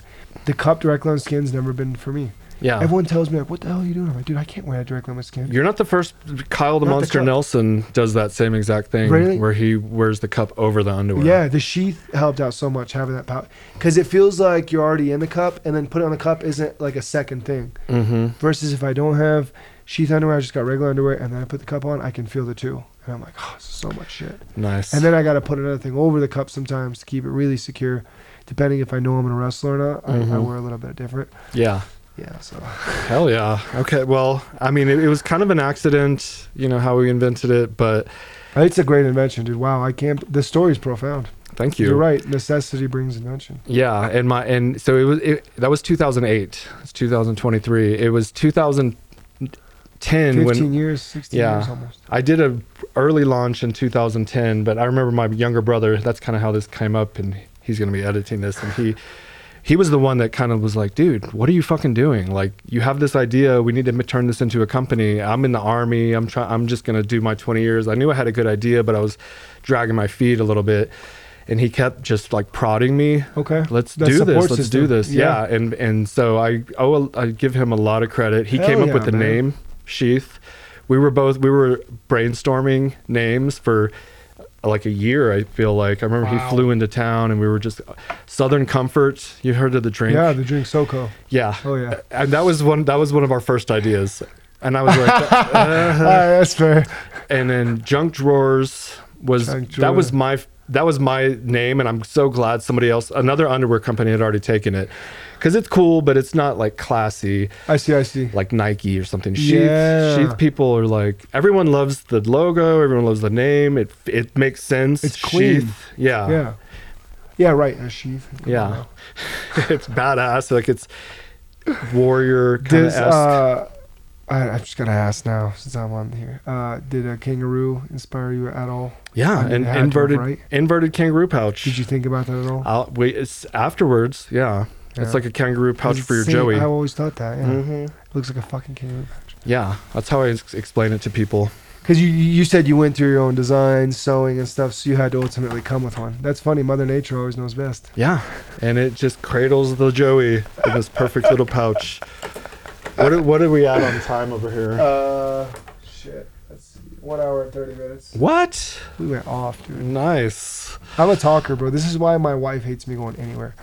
the cup directly on skin's never been for me. Yeah. Everyone tells me, like, what the hell are you doing? I'm like, dude, I can't wear that directly on my skin. You're not the first. Kyle the not Monster the Nelson does that same exact thing really? Where he wears the cup over the underwear. Yeah, the sheath helped out so much having that pouch. Because it feels like you're already in the cup, and then putting on the cup isn't like a second thing. Mm-hmm. Versus if I don't have sheath underwear, I just got regular underwear, and then I put the cup on, I can feel the two. And I'm like, oh, this is so much shit. Nice. And then I got to put another thing over the cup sometimes to keep it really secure. Depending if I know I'm going to wrestle or not, mm-hmm. I, I wear a little bit different. Yeah. Yeah, so hell yeah. Okay, well, I mean, it, it was kind of an accident, you know, how we invented it, but it's a great invention, dude. Wow, I can't. The story's profound. Thank you. You're right. Necessity brings invention. Yeah, and my and so it was. It, that was two thousand eight. It's two thousand twenty-three. It was two thousand ten. fifteen when, years, sixteen yeah, years almost. I did a early launch in two thousand ten, but I remember my younger brother. That's kind of how this came up, and he's going to be editing this, and he. He was the one that kind of was like, dude, what are you fucking doing? Like, you have this idea. We need to turn this into a company. I'm in the army. I'm trying. I'm just going to do my twenty years. I knew I had a good idea, but I was dragging my feet a little bit. and he kept just like prodding me. Okay, let's that do this. Let's system. do this. Yeah. yeah, and and so I owe a, I give him a lot of credit. He Hell came up yeah, with the man. name Sheath. We were both we were brainstorming names for like a year. I feel like I remember wow. he flew into town and we were just Southern Comfort. You heard of the drink? Yeah, the drink SoCo. Yeah. Oh yeah. And that was one. That was one of our first ideas. And I was like, uh, uh, that's fair. And then Junk Drawers was junk drawer. that was my that was my name, and I'm so glad somebody else, another underwear company, had already taken it, because it's cool, but it's not like classy. I see, I see. Like Nike or something. Sheath, yeah. Sheath people are like, everyone loves the logo, everyone loves the name. It it makes sense. It's clean. Sheath, yeah, yeah, yeah. Right, a sheath. Yeah, it's badass. Like it's warrior kind of esque. I, I'm just gonna ask now since I'm on here. Uh, did a kangaroo inspire you at all? Yeah, I mean, an inverted have, right? inverted kangaroo pouch. Did you think about that at all? I'll, wait, it's afterwards. Yeah. yeah, it's like a kangaroo pouch it's for your same, Joey. I always thought that. Yeah, mm-hmm. It looks like a fucking kangaroo pouch. Yeah, that's how I ex- explain it to people. Because you you said you went through your own design, sewing and stuff, so you had to ultimately come with one. That's funny. Mother Nature always knows best. Yeah, and it just cradles the Joey in this perfect little pouch. What are, what are we at on time over here? Uh, shit. Let's see. One hour and thirty minutes. What? We went off, dude. Nice. I'm a talker, bro. This is why my wife hates me going anywhere.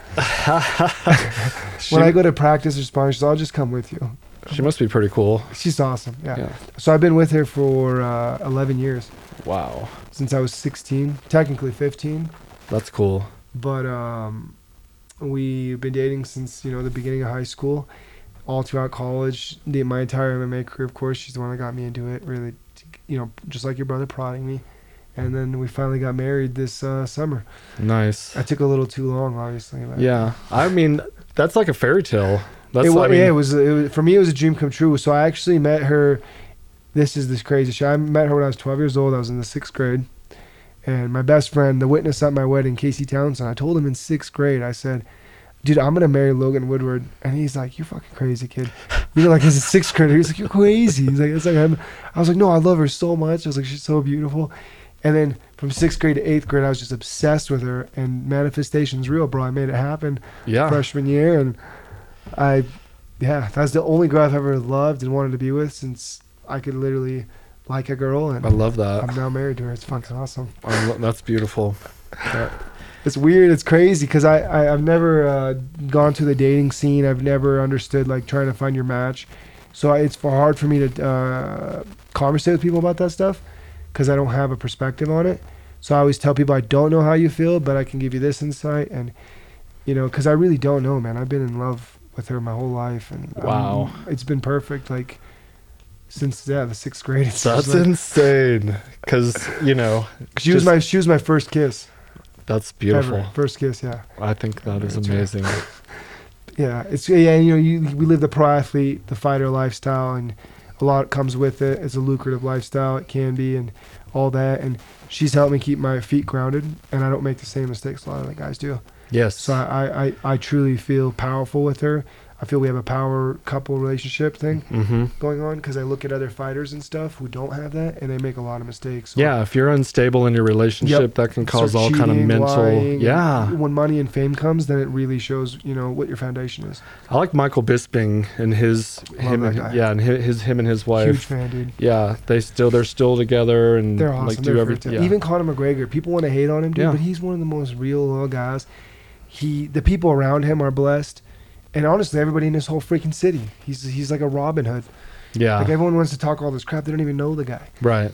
she, when I go to practice or sponsors, I'll just come with you. She must be pretty cool. She's awesome. Yeah. yeah. So I've been with her for uh, eleven years. Wow. Since I was sixteen, technically fifteen. That's cool. But um, we've been dating since, you know, the beginning of high school. All throughout college, the, my entire M M A career, of course, she's the one that got me into it, really, you know, just like your brother prodding me. And then we finally got married this uh, summer. Nice. I took a little too long, obviously. But. Yeah. I mean, that's like a fairy tale. That's it, well, I mean, yeah, it was, it was, for me, it was a dream come true. So I actually met her. This is this crazy shit. I met her when I was twelve years old. I was in the sixth grade. And my best friend, the witness at my wedding, Casey Townsend, I told him in sixth grade, I said, dude, I'm going to marry Logan Woodward. And he's like, you're fucking crazy, kid. You know, like, he's a sixth grader. He's like, you're crazy. He's like, it's like I'm, I was like, no, I love her so much. I was like, she's so beautiful. And then from sixth grade to eighth grade, I was just obsessed with her. And manifestation's real, bro. I made it happen yeah. freshman year. And I, yeah, that's the only girl I've ever loved and wanted to be with since I could literally like a girl. And I love that. I'm now married to her. It's fucking awesome. Oh, that's beautiful. That- It's weird. It's crazy because I, I, I've never uh, gone through the dating scene. I've never understood, like, trying to find your match. So I, it's hard for me to uh, conversate with people about that stuff because I don't have a perspective on it. So I always tell people I don't know how you feel, but I can give you this insight. And, you know, because I really don't know, man. I've been in love with her my whole life. And wow. Um, it's been perfect, like, since, yeah, the sixth grade. It's That's like, insane because, you know. She, just, was my, she was my first kiss. That's beautiful. Ever. First kiss, yeah. I think that is amazing. yeah, it's yeah. You know, you, we live the pro athlete, the fighter lifestyle, and a lot comes with it. It's a lucrative lifestyle. It can be, and all that. And she's helped me keep my feet grounded, and I don't make the same mistakes a lot of the guys do. Yes. So I, I, I truly feel powerful with her. I feel we have a power couple relationship thing mm-hmm. going on because I look at other fighters and stuff who don't have that and they make a lot of mistakes. So yeah, if you're unstable in your relationship, yep. that can cause so all cheating, kind of mental. Lying, yeah. When money and fame comes, then it really shows, you know, what your foundation is. I like Michael Bisping and his him and, yeah, and his him and his wife. Huge fan, dude. Yeah, they still they're still together and they're awesome. Like do everything. Yeah. Even Conor McGregor, people want to hate on him, dude, yeah. but he's one of the most real guys. He the people around him are blessed. And honestly, everybody in this whole freaking city, he's he's like a Robin Hood. Yeah. Like everyone wants to talk all this crap. They don't even know the guy. Right.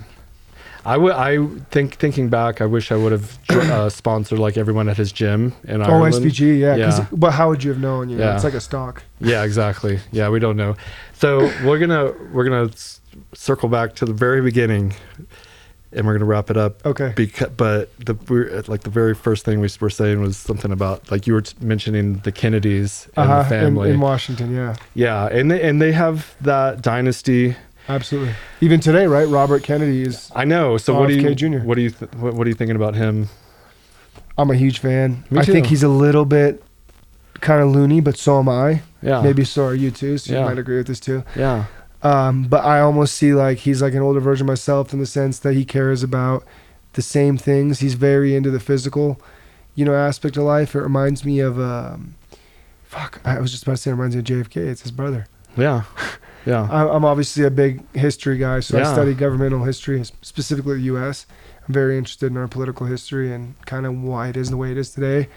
I, w- I think thinking back, I wish I would have uh, sponsored like everyone at his gym in Ireland. Oh, S P G, yeah. yeah. But how would you have known? You know, yeah. It's like a stock. Yeah, exactly. Yeah, we don't know. So we're gonna we're gonna s- circle back to the very beginning, and we're gonna wrap it up. Okay. Because, but the we're, like the very first thing we were saying was something about like you were t- mentioning the Kennedys and uh-huh, the family in, in Washington. Yeah. Yeah, and they, and they have that dynasty. Absolutely. Even today, right? Robert Kennedy is. I know. So what do you? Junior What do you? Th- what, what are you thinking about him? I'm a huge fan. Me too. I think he's a little bit kind of loony, but so am I. Yeah. Maybe so are you too. So yeah. you might agree with this too. Yeah. Um, but I almost see like he's like an older version of myself in the sense that he cares about the same things. He's very into the physical. you know, aspect of life. It reminds me of, um, fuck, I was just about to say it reminds me of J F K. It's his brother. Yeah. Yeah. I'm obviously a big history guy, so yeah. I study governmental history, specifically the U S I'm very interested in our political history and kind of why it is the way it is today.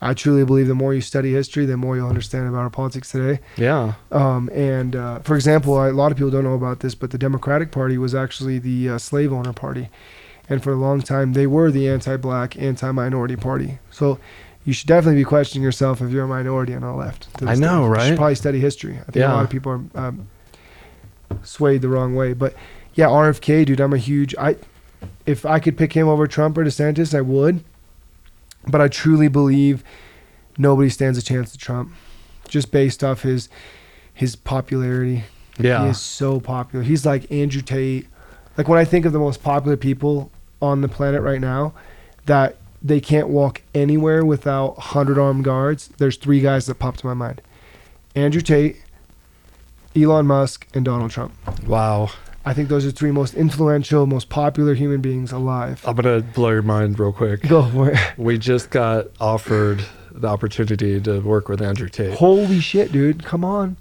I truly believe the more you study history, the more you'll understand about our politics today. Yeah. Um, and uh, for example, I, a lot of people don't know about this, but the Democratic Party was actually the uh, slave owner party. And for a long time, they were the anti-black, anti-minority party. So you should definitely be questioning yourself if you're a minority on the left. I know, right? You should probably study history. I think yeah. a lot of people are um, swayed the wrong way. But yeah, R F K, dude, I'm a huge... I, if I could pick him over Trump or DeSantis, I would. But I truly believe nobody stands a chance to Trump, just based off his his popularity. Yeah, he is so popular. He's like Andrew Tate. Like when I think of the most popular people on the planet right now, that they can't walk anywhere without one hundred armed guards, there's three guys that popped to my mind: Andrew Tate, Elon Musk, and Donald Trump. Wow. I think those are three most influential, most popular human beings alive. I'm going to blow your mind real quick. Go for it. We just got offered the opportunity to work with Andrew Tate. Holy shit, dude. Come on.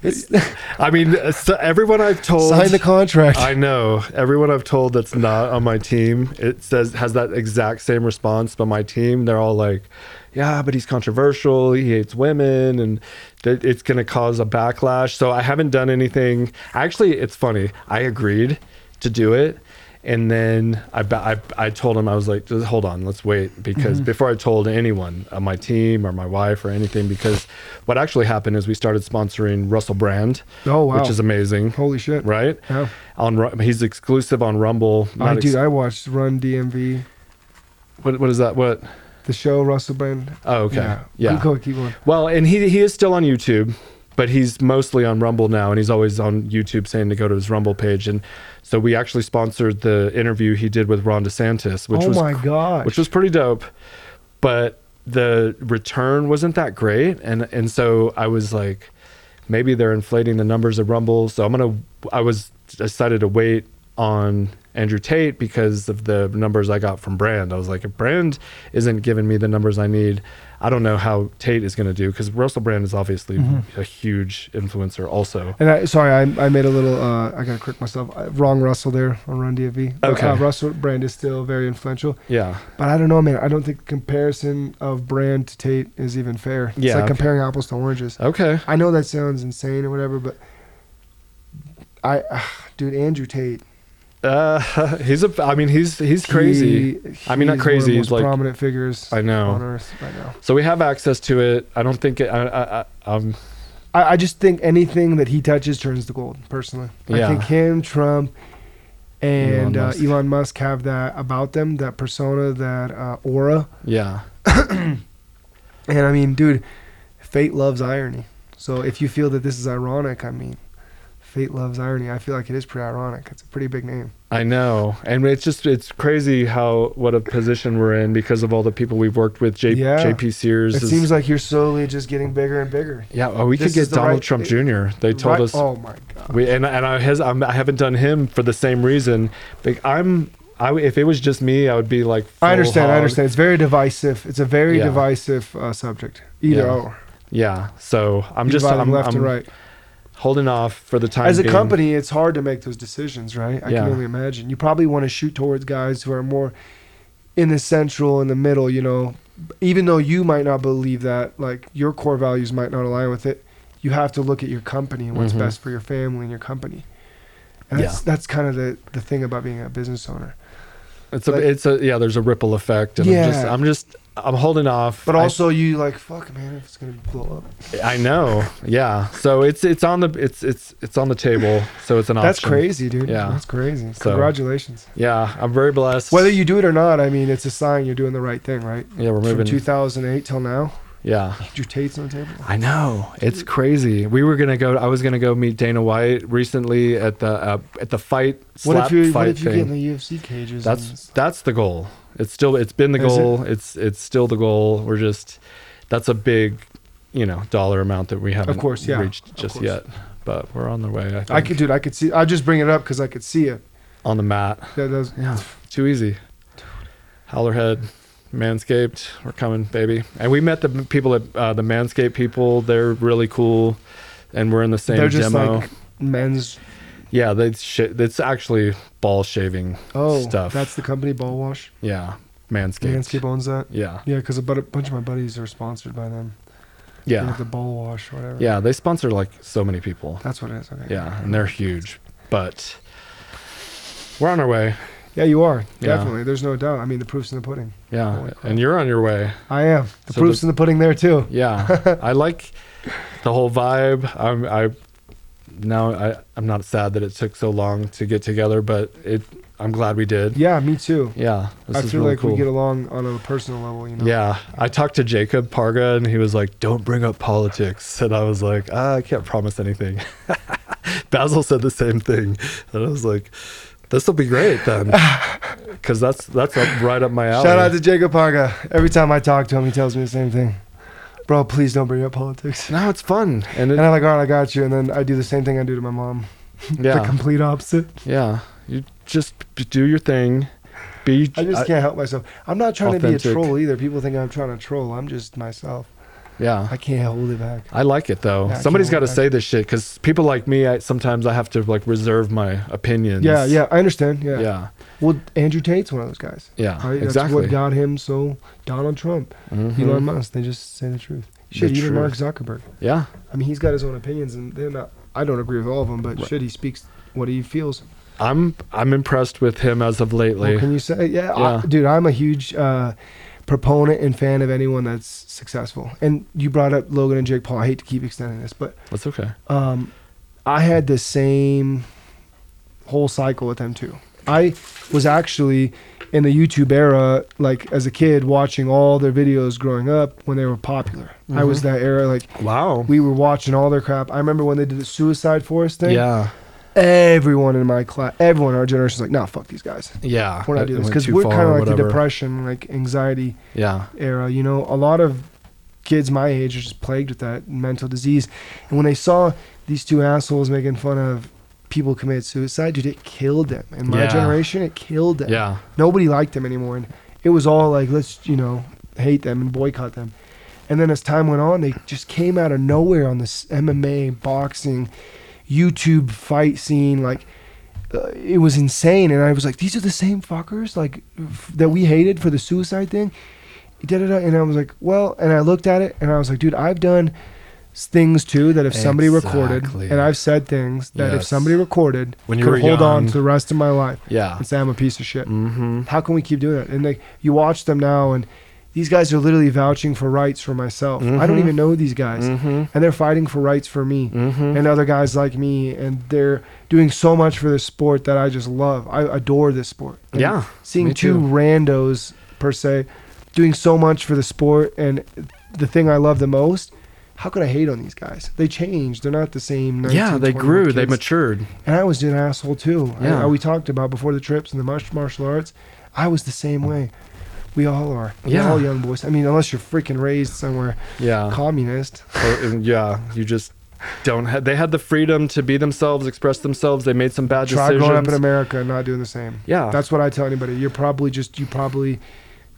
It's, I mean, so everyone I've told... Sign the contract. I know. Everyone I've told that's not on my team, it says has that exact same response, but my team, they're all like, yeah, but he's controversial. He hates women, and th- it's going to cause a backlash. So I haven't done anything. Actually, it's funny. I agreed to do it, and then I I, I told him, I was like, hold on, let's wait, because mm-hmm. before I told anyone on my team or my wife or anything, because what actually happened is we started sponsoring Russell Brand. Oh wow, which is amazing. Holy shit, right? Yeah. On he's exclusive on Rumble. I ex- dude, I watched Run D M V. What what is that? What? The show, Russell Brand. Oh, okay. Yeah. yeah. Keep going, keep going. Well, and he he is still on YouTube, but he's mostly on Rumble now, and he's always on YouTube saying to go to his Rumble page. And so we actually sponsored the interview he did with Ron DeSantis, which oh was my gosh. which was pretty dope. But the return wasn't that great, and and so I was like, maybe they're inflating the numbers of Rumble. So I'm gonna I was decided to wait on Andrew Tate because of the numbers I got from Brand. I was like, if Brand isn't giving me the numbers I need, I don't know how Tate is going to do, because Russell Brand is obviously mm-hmm. a huge influencer also. And I, sorry, I, I made a little, uh, I got to correct myself. I, wrong Russell there on Run D M V. Okay. Uh, Russell Brand is still very influential. Yeah. But I don't know, man. I don't think the comparison of Brand to Tate is even fair. It's yeah, like okay. comparing apples to oranges. Okay. I know that sounds insane or whatever, but I, uh, dude, Andrew Tate, uh he's a i mean he's he's crazy he, i mean not crazy he's like prominent figures I know on earth right now, so we have access to it. I don't think it, I, I, I um I, I just think anything that he touches turns to gold personally. yeah. I think him, Trump, and Elon uh Musk. Elon Musk have that about them, that persona, that uh aura. Yeah. And I mean, dude, fate loves irony, so if you feel that this is ironic, I mean, fate loves irony. I feel like it is pretty ironic. It's a pretty big name. I know. And it's just, it's crazy how, what a position we're in because of all the people we've worked with. J- yeah. J P Sears. It is, seems like you're slowly just getting bigger and bigger. Yeah. Oh, we this could get Donald right, Trump Junior. They told right, us. Oh my God. We, and and I, has, I'm, I haven't done him for the same reason. Like I'm, I, if it was just me, I would be like, I understand. Hog. I understand. It's very divisive. It's a very yeah. divisive uh, subject. Either yeah. or. Yeah. So I'm you just, I'm left I'm, and right. holding off for the time as a being. Company, it's hard to make those decisions, right? I yeah. can only imagine. You probably want to shoot towards guys who are more in the central, in the middle, you know, even though you might not believe that, like your core values might not align with it. You have to look at your company and what's mm-hmm. best for your family and your company. And that's, yeah. that's kind of the, the thing about being a business owner. It's like, a, it's a, yeah, there's a ripple effect. And yeah. I'm just, I'm just, I'm holding off. But also I, you like, fuck man, if it's going to blow up. I know. Yeah. So it's, it's on the, it's, it's, it's on the table. So it's an option. That's crazy, dude. Yeah. That's crazy. So, congratulations. Yeah. I'm very blessed. Whether you do it or not, I mean, it's a sign you're doing the right thing, right? Yeah. We're moving. From two thousand eight till now. Yeah. Andrew Tate's on the table. I know. It's crazy. We were going to go, I was going to go meet Dana White recently at the, uh, at the fight. Slap what if you, what if you get in the U F C cages? That's, that's the goal. It's still, it's been the goal. It? It's, it's still the goal. We're just, that's a big, you know, dollar amount that we haven't of course, yeah. reached just of yet, but we're on the way. I think. I could, dude, I could see, I just bring it up cause I could see it on the mat. That does, yeah. Too easy. Dude. Howler head. Manscaped, we're coming, baby. And we met the people at uh, the Manscaped people. They're really cool, and we're in the same demo. They're just demo. Like men's. Yeah, they sh- it's actually ball shaving oh, stuff. That's the company, ball wash. Yeah, Manscaped. Manscaped owns that. Yeah, yeah, because a bunch of my buddies are sponsored by them. Yeah, like the ball wash, or whatever. Yeah, they sponsor like so many people. That's what it is. Okay. Yeah, and they're huge, but we're on our way. Yeah, you are. Definitely. Yeah. There's no doubt. I mean, the proof's in the pudding. Yeah. And you're on your way. I am. The so proof's the, in the pudding there, too. Yeah. I like the whole vibe. I'm, I now I, I'm not sad that it took so long to get together, but it I'm glad we did. Yeah, me too. Yeah. This I is feel really like cool. We get along on a personal level, you know? Yeah. I talked to Jacob Parga, and he was like, don't bring up politics. And I was like, ah, I can't promise anything. Basil said the same thing. And I was like... This will be great then, because that's that's up, right up my alley. Shout out to Jacob Parga. Every time I talk to him, he tells me the same thing. Bro, please don't bring up politics. No, it's fun. And, it, and I'm like, all right, I got you. And then I do the same thing I do to my mom. Yeah. The complete opposite. Yeah. You just do your thing. Be. I just I, can't help myself. I'm not trying authentic. to be a troll either. People think I'm trying to troll. I'm just myself. Yeah. I can't hold it back. I like it though. Yeah, somebody's got to say this shit, because people like me, I, sometimes I have to like reserve my opinions. Yeah, yeah, I understand. Yeah. Yeah. Well, Andrew Tate's one of those guys. Yeah, right? Exactly. That's what got him so Donald Trump, mm-hmm. Elon Musk, they just say the truth. Shit, even Mark Zuckerberg. Yeah. I mean, he's got his own opinions, and they're not. I don't agree with all of them, but right. Shit, he speaks what he feels. I'm I'm impressed with him as of lately. What can you say? Yeah, yeah. I, dude, I'm a huge. Uh, proponent and fan of anyone that's successful. And you brought up Logan and Jake Paul. I hate to keep extending this, but that's okay. Um, I had the same whole cycle with them too. I was actually in the YouTube era, like as a kid, watching all their videos growing up when they were popular. Mm-hmm. I was that era, like wow, we were watching all their crap. I remember when they did the Suicide Forest thing. Yeah. Everyone in my class, everyone in our generation is like, nah, fuck these guys. Yeah. We're not doing this. Because we're kind of like whatever. The depression, like anxiety yeah. era. You know, a lot of kids my age are just plagued with that mental disease. And when they saw these two assholes making fun of people who committed suicide, dude, it killed them. In my yeah. generation, it killed them. Yeah. Nobody liked them anymore. And it was all like, let's, you know, hate them and boycott them. And then as time went on, they just came out of nowhere on this M M A, boxing, YouTube fight scene, like uh, it was insane. And I was like, these are the same fuckers like f- that we hated for the suicide thing, da, da, da. And I was like, well, and I looked at it and I was like, dude, I've done things too that if somebody exactly. recorded, and I've said things that yes. if somebody recorded when you could hold young. on to the rest of my life yeah. and say I'm a piece of shit. Mm-hmm. How can we keep doing that? And like you watch them now, and these guys are literally vouching for rights for myself. Mm-hmm. I don't even know these guys. Mm-hmm. And they're fighting for rights for me mm-hmm. and other guys like me. And they're doing so much for this sport that I just love. I adore this sport. And yeah. Seeing two too. randos, per se, doing so much for the sport and the thing I love the most, how could I hate on these guys? They changed. They're not the same. nineteen, yeah, they grew. Kids. They matured. And I was an asshole, too. Yeah. I, I, we talked about before the trips and the martial arts. I was the same way. We all are. Yeah. We're all young boys. I mean, unless you're freaking raised somewhere yeah. communist. Or, yeah, you just don't have... They had the freedom to be themselves, express themselves. They made some bad Try decisions. Try growing up in America and not doing the same. Yeah. That's what I tell anybody. You're probably just... You probably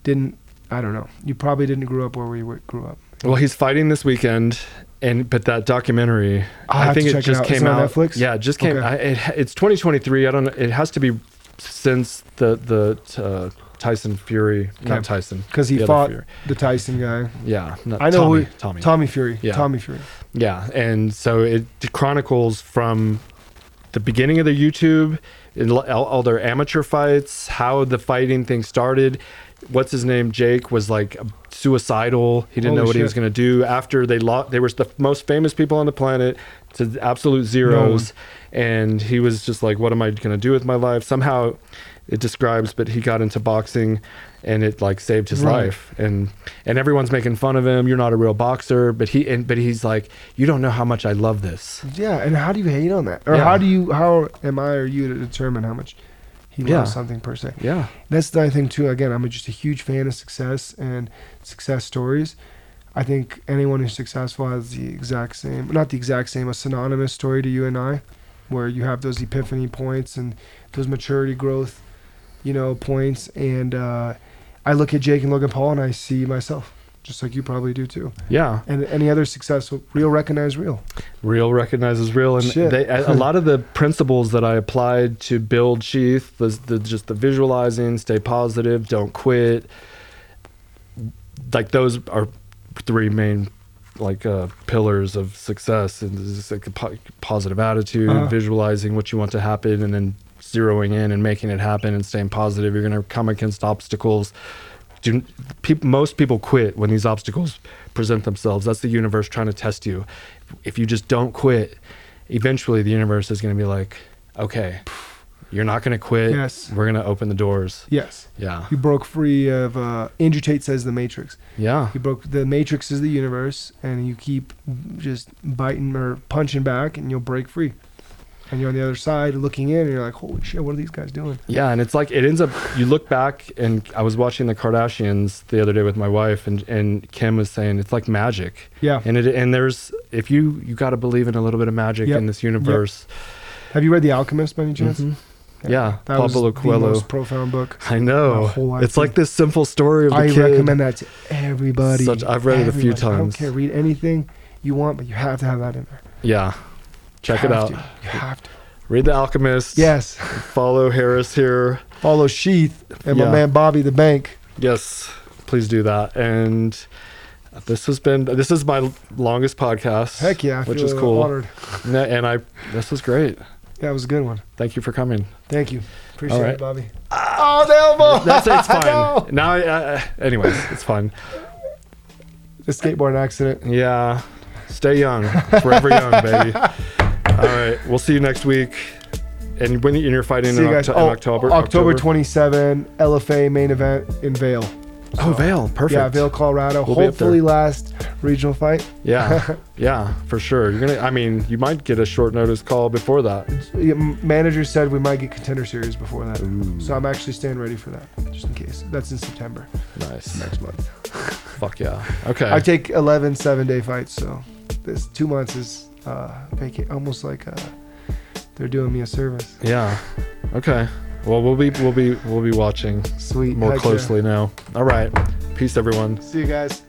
didn't... I don't know. You probably didn't grow up where we grew up. Well, he's fighting this weekend, and but that documentary... I'll I think it just it out. came out. Netflix? Yeah, it just came... Okay. I, it, it's twenty twenty-three. I don't know. It has to be since the... the uh, Tyson Fury, not yeah. Tyson. Because he the fought the Tyson guy. Yeah. I know Tommy, we, Tommy. Tommy Fury. Yeah. Tommy Fury. Yeah. And so it chronicles from the beginning of their YouTube, all, all their amateur fights, how the fighting thing started. What's his name? Jake was like suicidal. He didn't Holy know what shit. he was going to do after they lost. They were the most famous people on the planet to absolute zeros. No. And he was just like, what am I going to do with my life? Somehow... It describes, but he got into boxing, and it like saved his right. life. And and everyone's making fun of him. You're not a real boxer, but he and but he's like, you don't know how much I love this. Yeah, and how do you hate on that, or yeah. how do you how am I or you to determine how much he loves yeah. something per se? Yeah, that's the thing too. Again, I'm just a huge fan of success and success stories. I think anyone who's successful has the exact same, not the exact same, a synonymous story to you and I, where you have those epiphany points and those maturity growth. You know, points. And uh, I look at Jake and Logan Paul and I see myself, just like you probably do too. Yeah. And any other success, real recognize real. Real recognizes real. And they, a lot of the principles that I applied to build Sheath, the, the, just the visualizing, stay positive, don't quit. Like those are three main like uh, pillars of success. And it's like a po- positive attitude, uh-huh. visualizing what you want to happen, and then zeroing in and making it happen and staying positive. You're going to come against obstacles. Do, pe- most people quit when these obstacles present themselves. That's the universe trying to test you. If you just don't quit, eventually the universe is going to be like, okay, you're not going to quit. Yes. We're going to open the doors. Yes. Yeah. You broke free of, uh, Andrew Tate says, the matrix. Yeah. You broke, the matrix is the universe, and you keep just biting or punching back and you'll break free. And you're on the other side looking in, and you're like, holy shit, what are these guys doing? Yeah, and it's like, it ends up, you look back, and I was watching the Kardashians the other day with my wife, and, and Kim was saying, it's like magic. Yeah. And it, and there's, if you, you got to believe in a little bit of magic yep. in this universe. Yep. Have you read The Alchemist by any chance? Mm-hmm. Yeah, yeah, that Pablo was Coelho. The most profound book. I know. Whole it's like this simple story of the I kid. recommend that to everybody. Such, I've read everybody. it a few times. I don't care, read anything you want, but you have to have that in there. Yeah. Check it out. To. You have to. Read The Alchemist. Yes. Follow Haris here. Follow Sheath and yeah. my man Bobby the Bank. Yes. Please do that. And this has been, this is my longest podcast. Heck yeah. I which feel is cool. Honored. And I, this was great. Yeah, it was a good one. Thank you for coming. Thank you. Appreciate right. it, Bobby. Oh, the elbow. That's it. It's fine. No. Now, uh, anyways, it's fine. The skateboard accident. Yeah. Stay young. Forever young, baby. All right, we'll see you next week. And when you're fighting in, Oct- oh, in October, October twenty-seventh, L F A main event in Vail. So, oh, Vail, perfect. Yeah, Vail, Colorado. We'll hopefully last regional fight. Yeah, yeah, for sure. You're gonna. I mean, you might get a short notice call before that. Manager said we might get Contender Series before that, Ooh. so I'm actually staying ready for that, just in case. That's in September. Nice. Next month. Fuck yeah. Okay. I take eleven seven-day fights, so this two months is. Uh, vaca- almost like uh, they're doing me a service. Yeah. Okay. Well, we'll be we'll be we'll be watching. Sweet. More Heck closely yeah. now. All right. Peace, everyone. See you guys.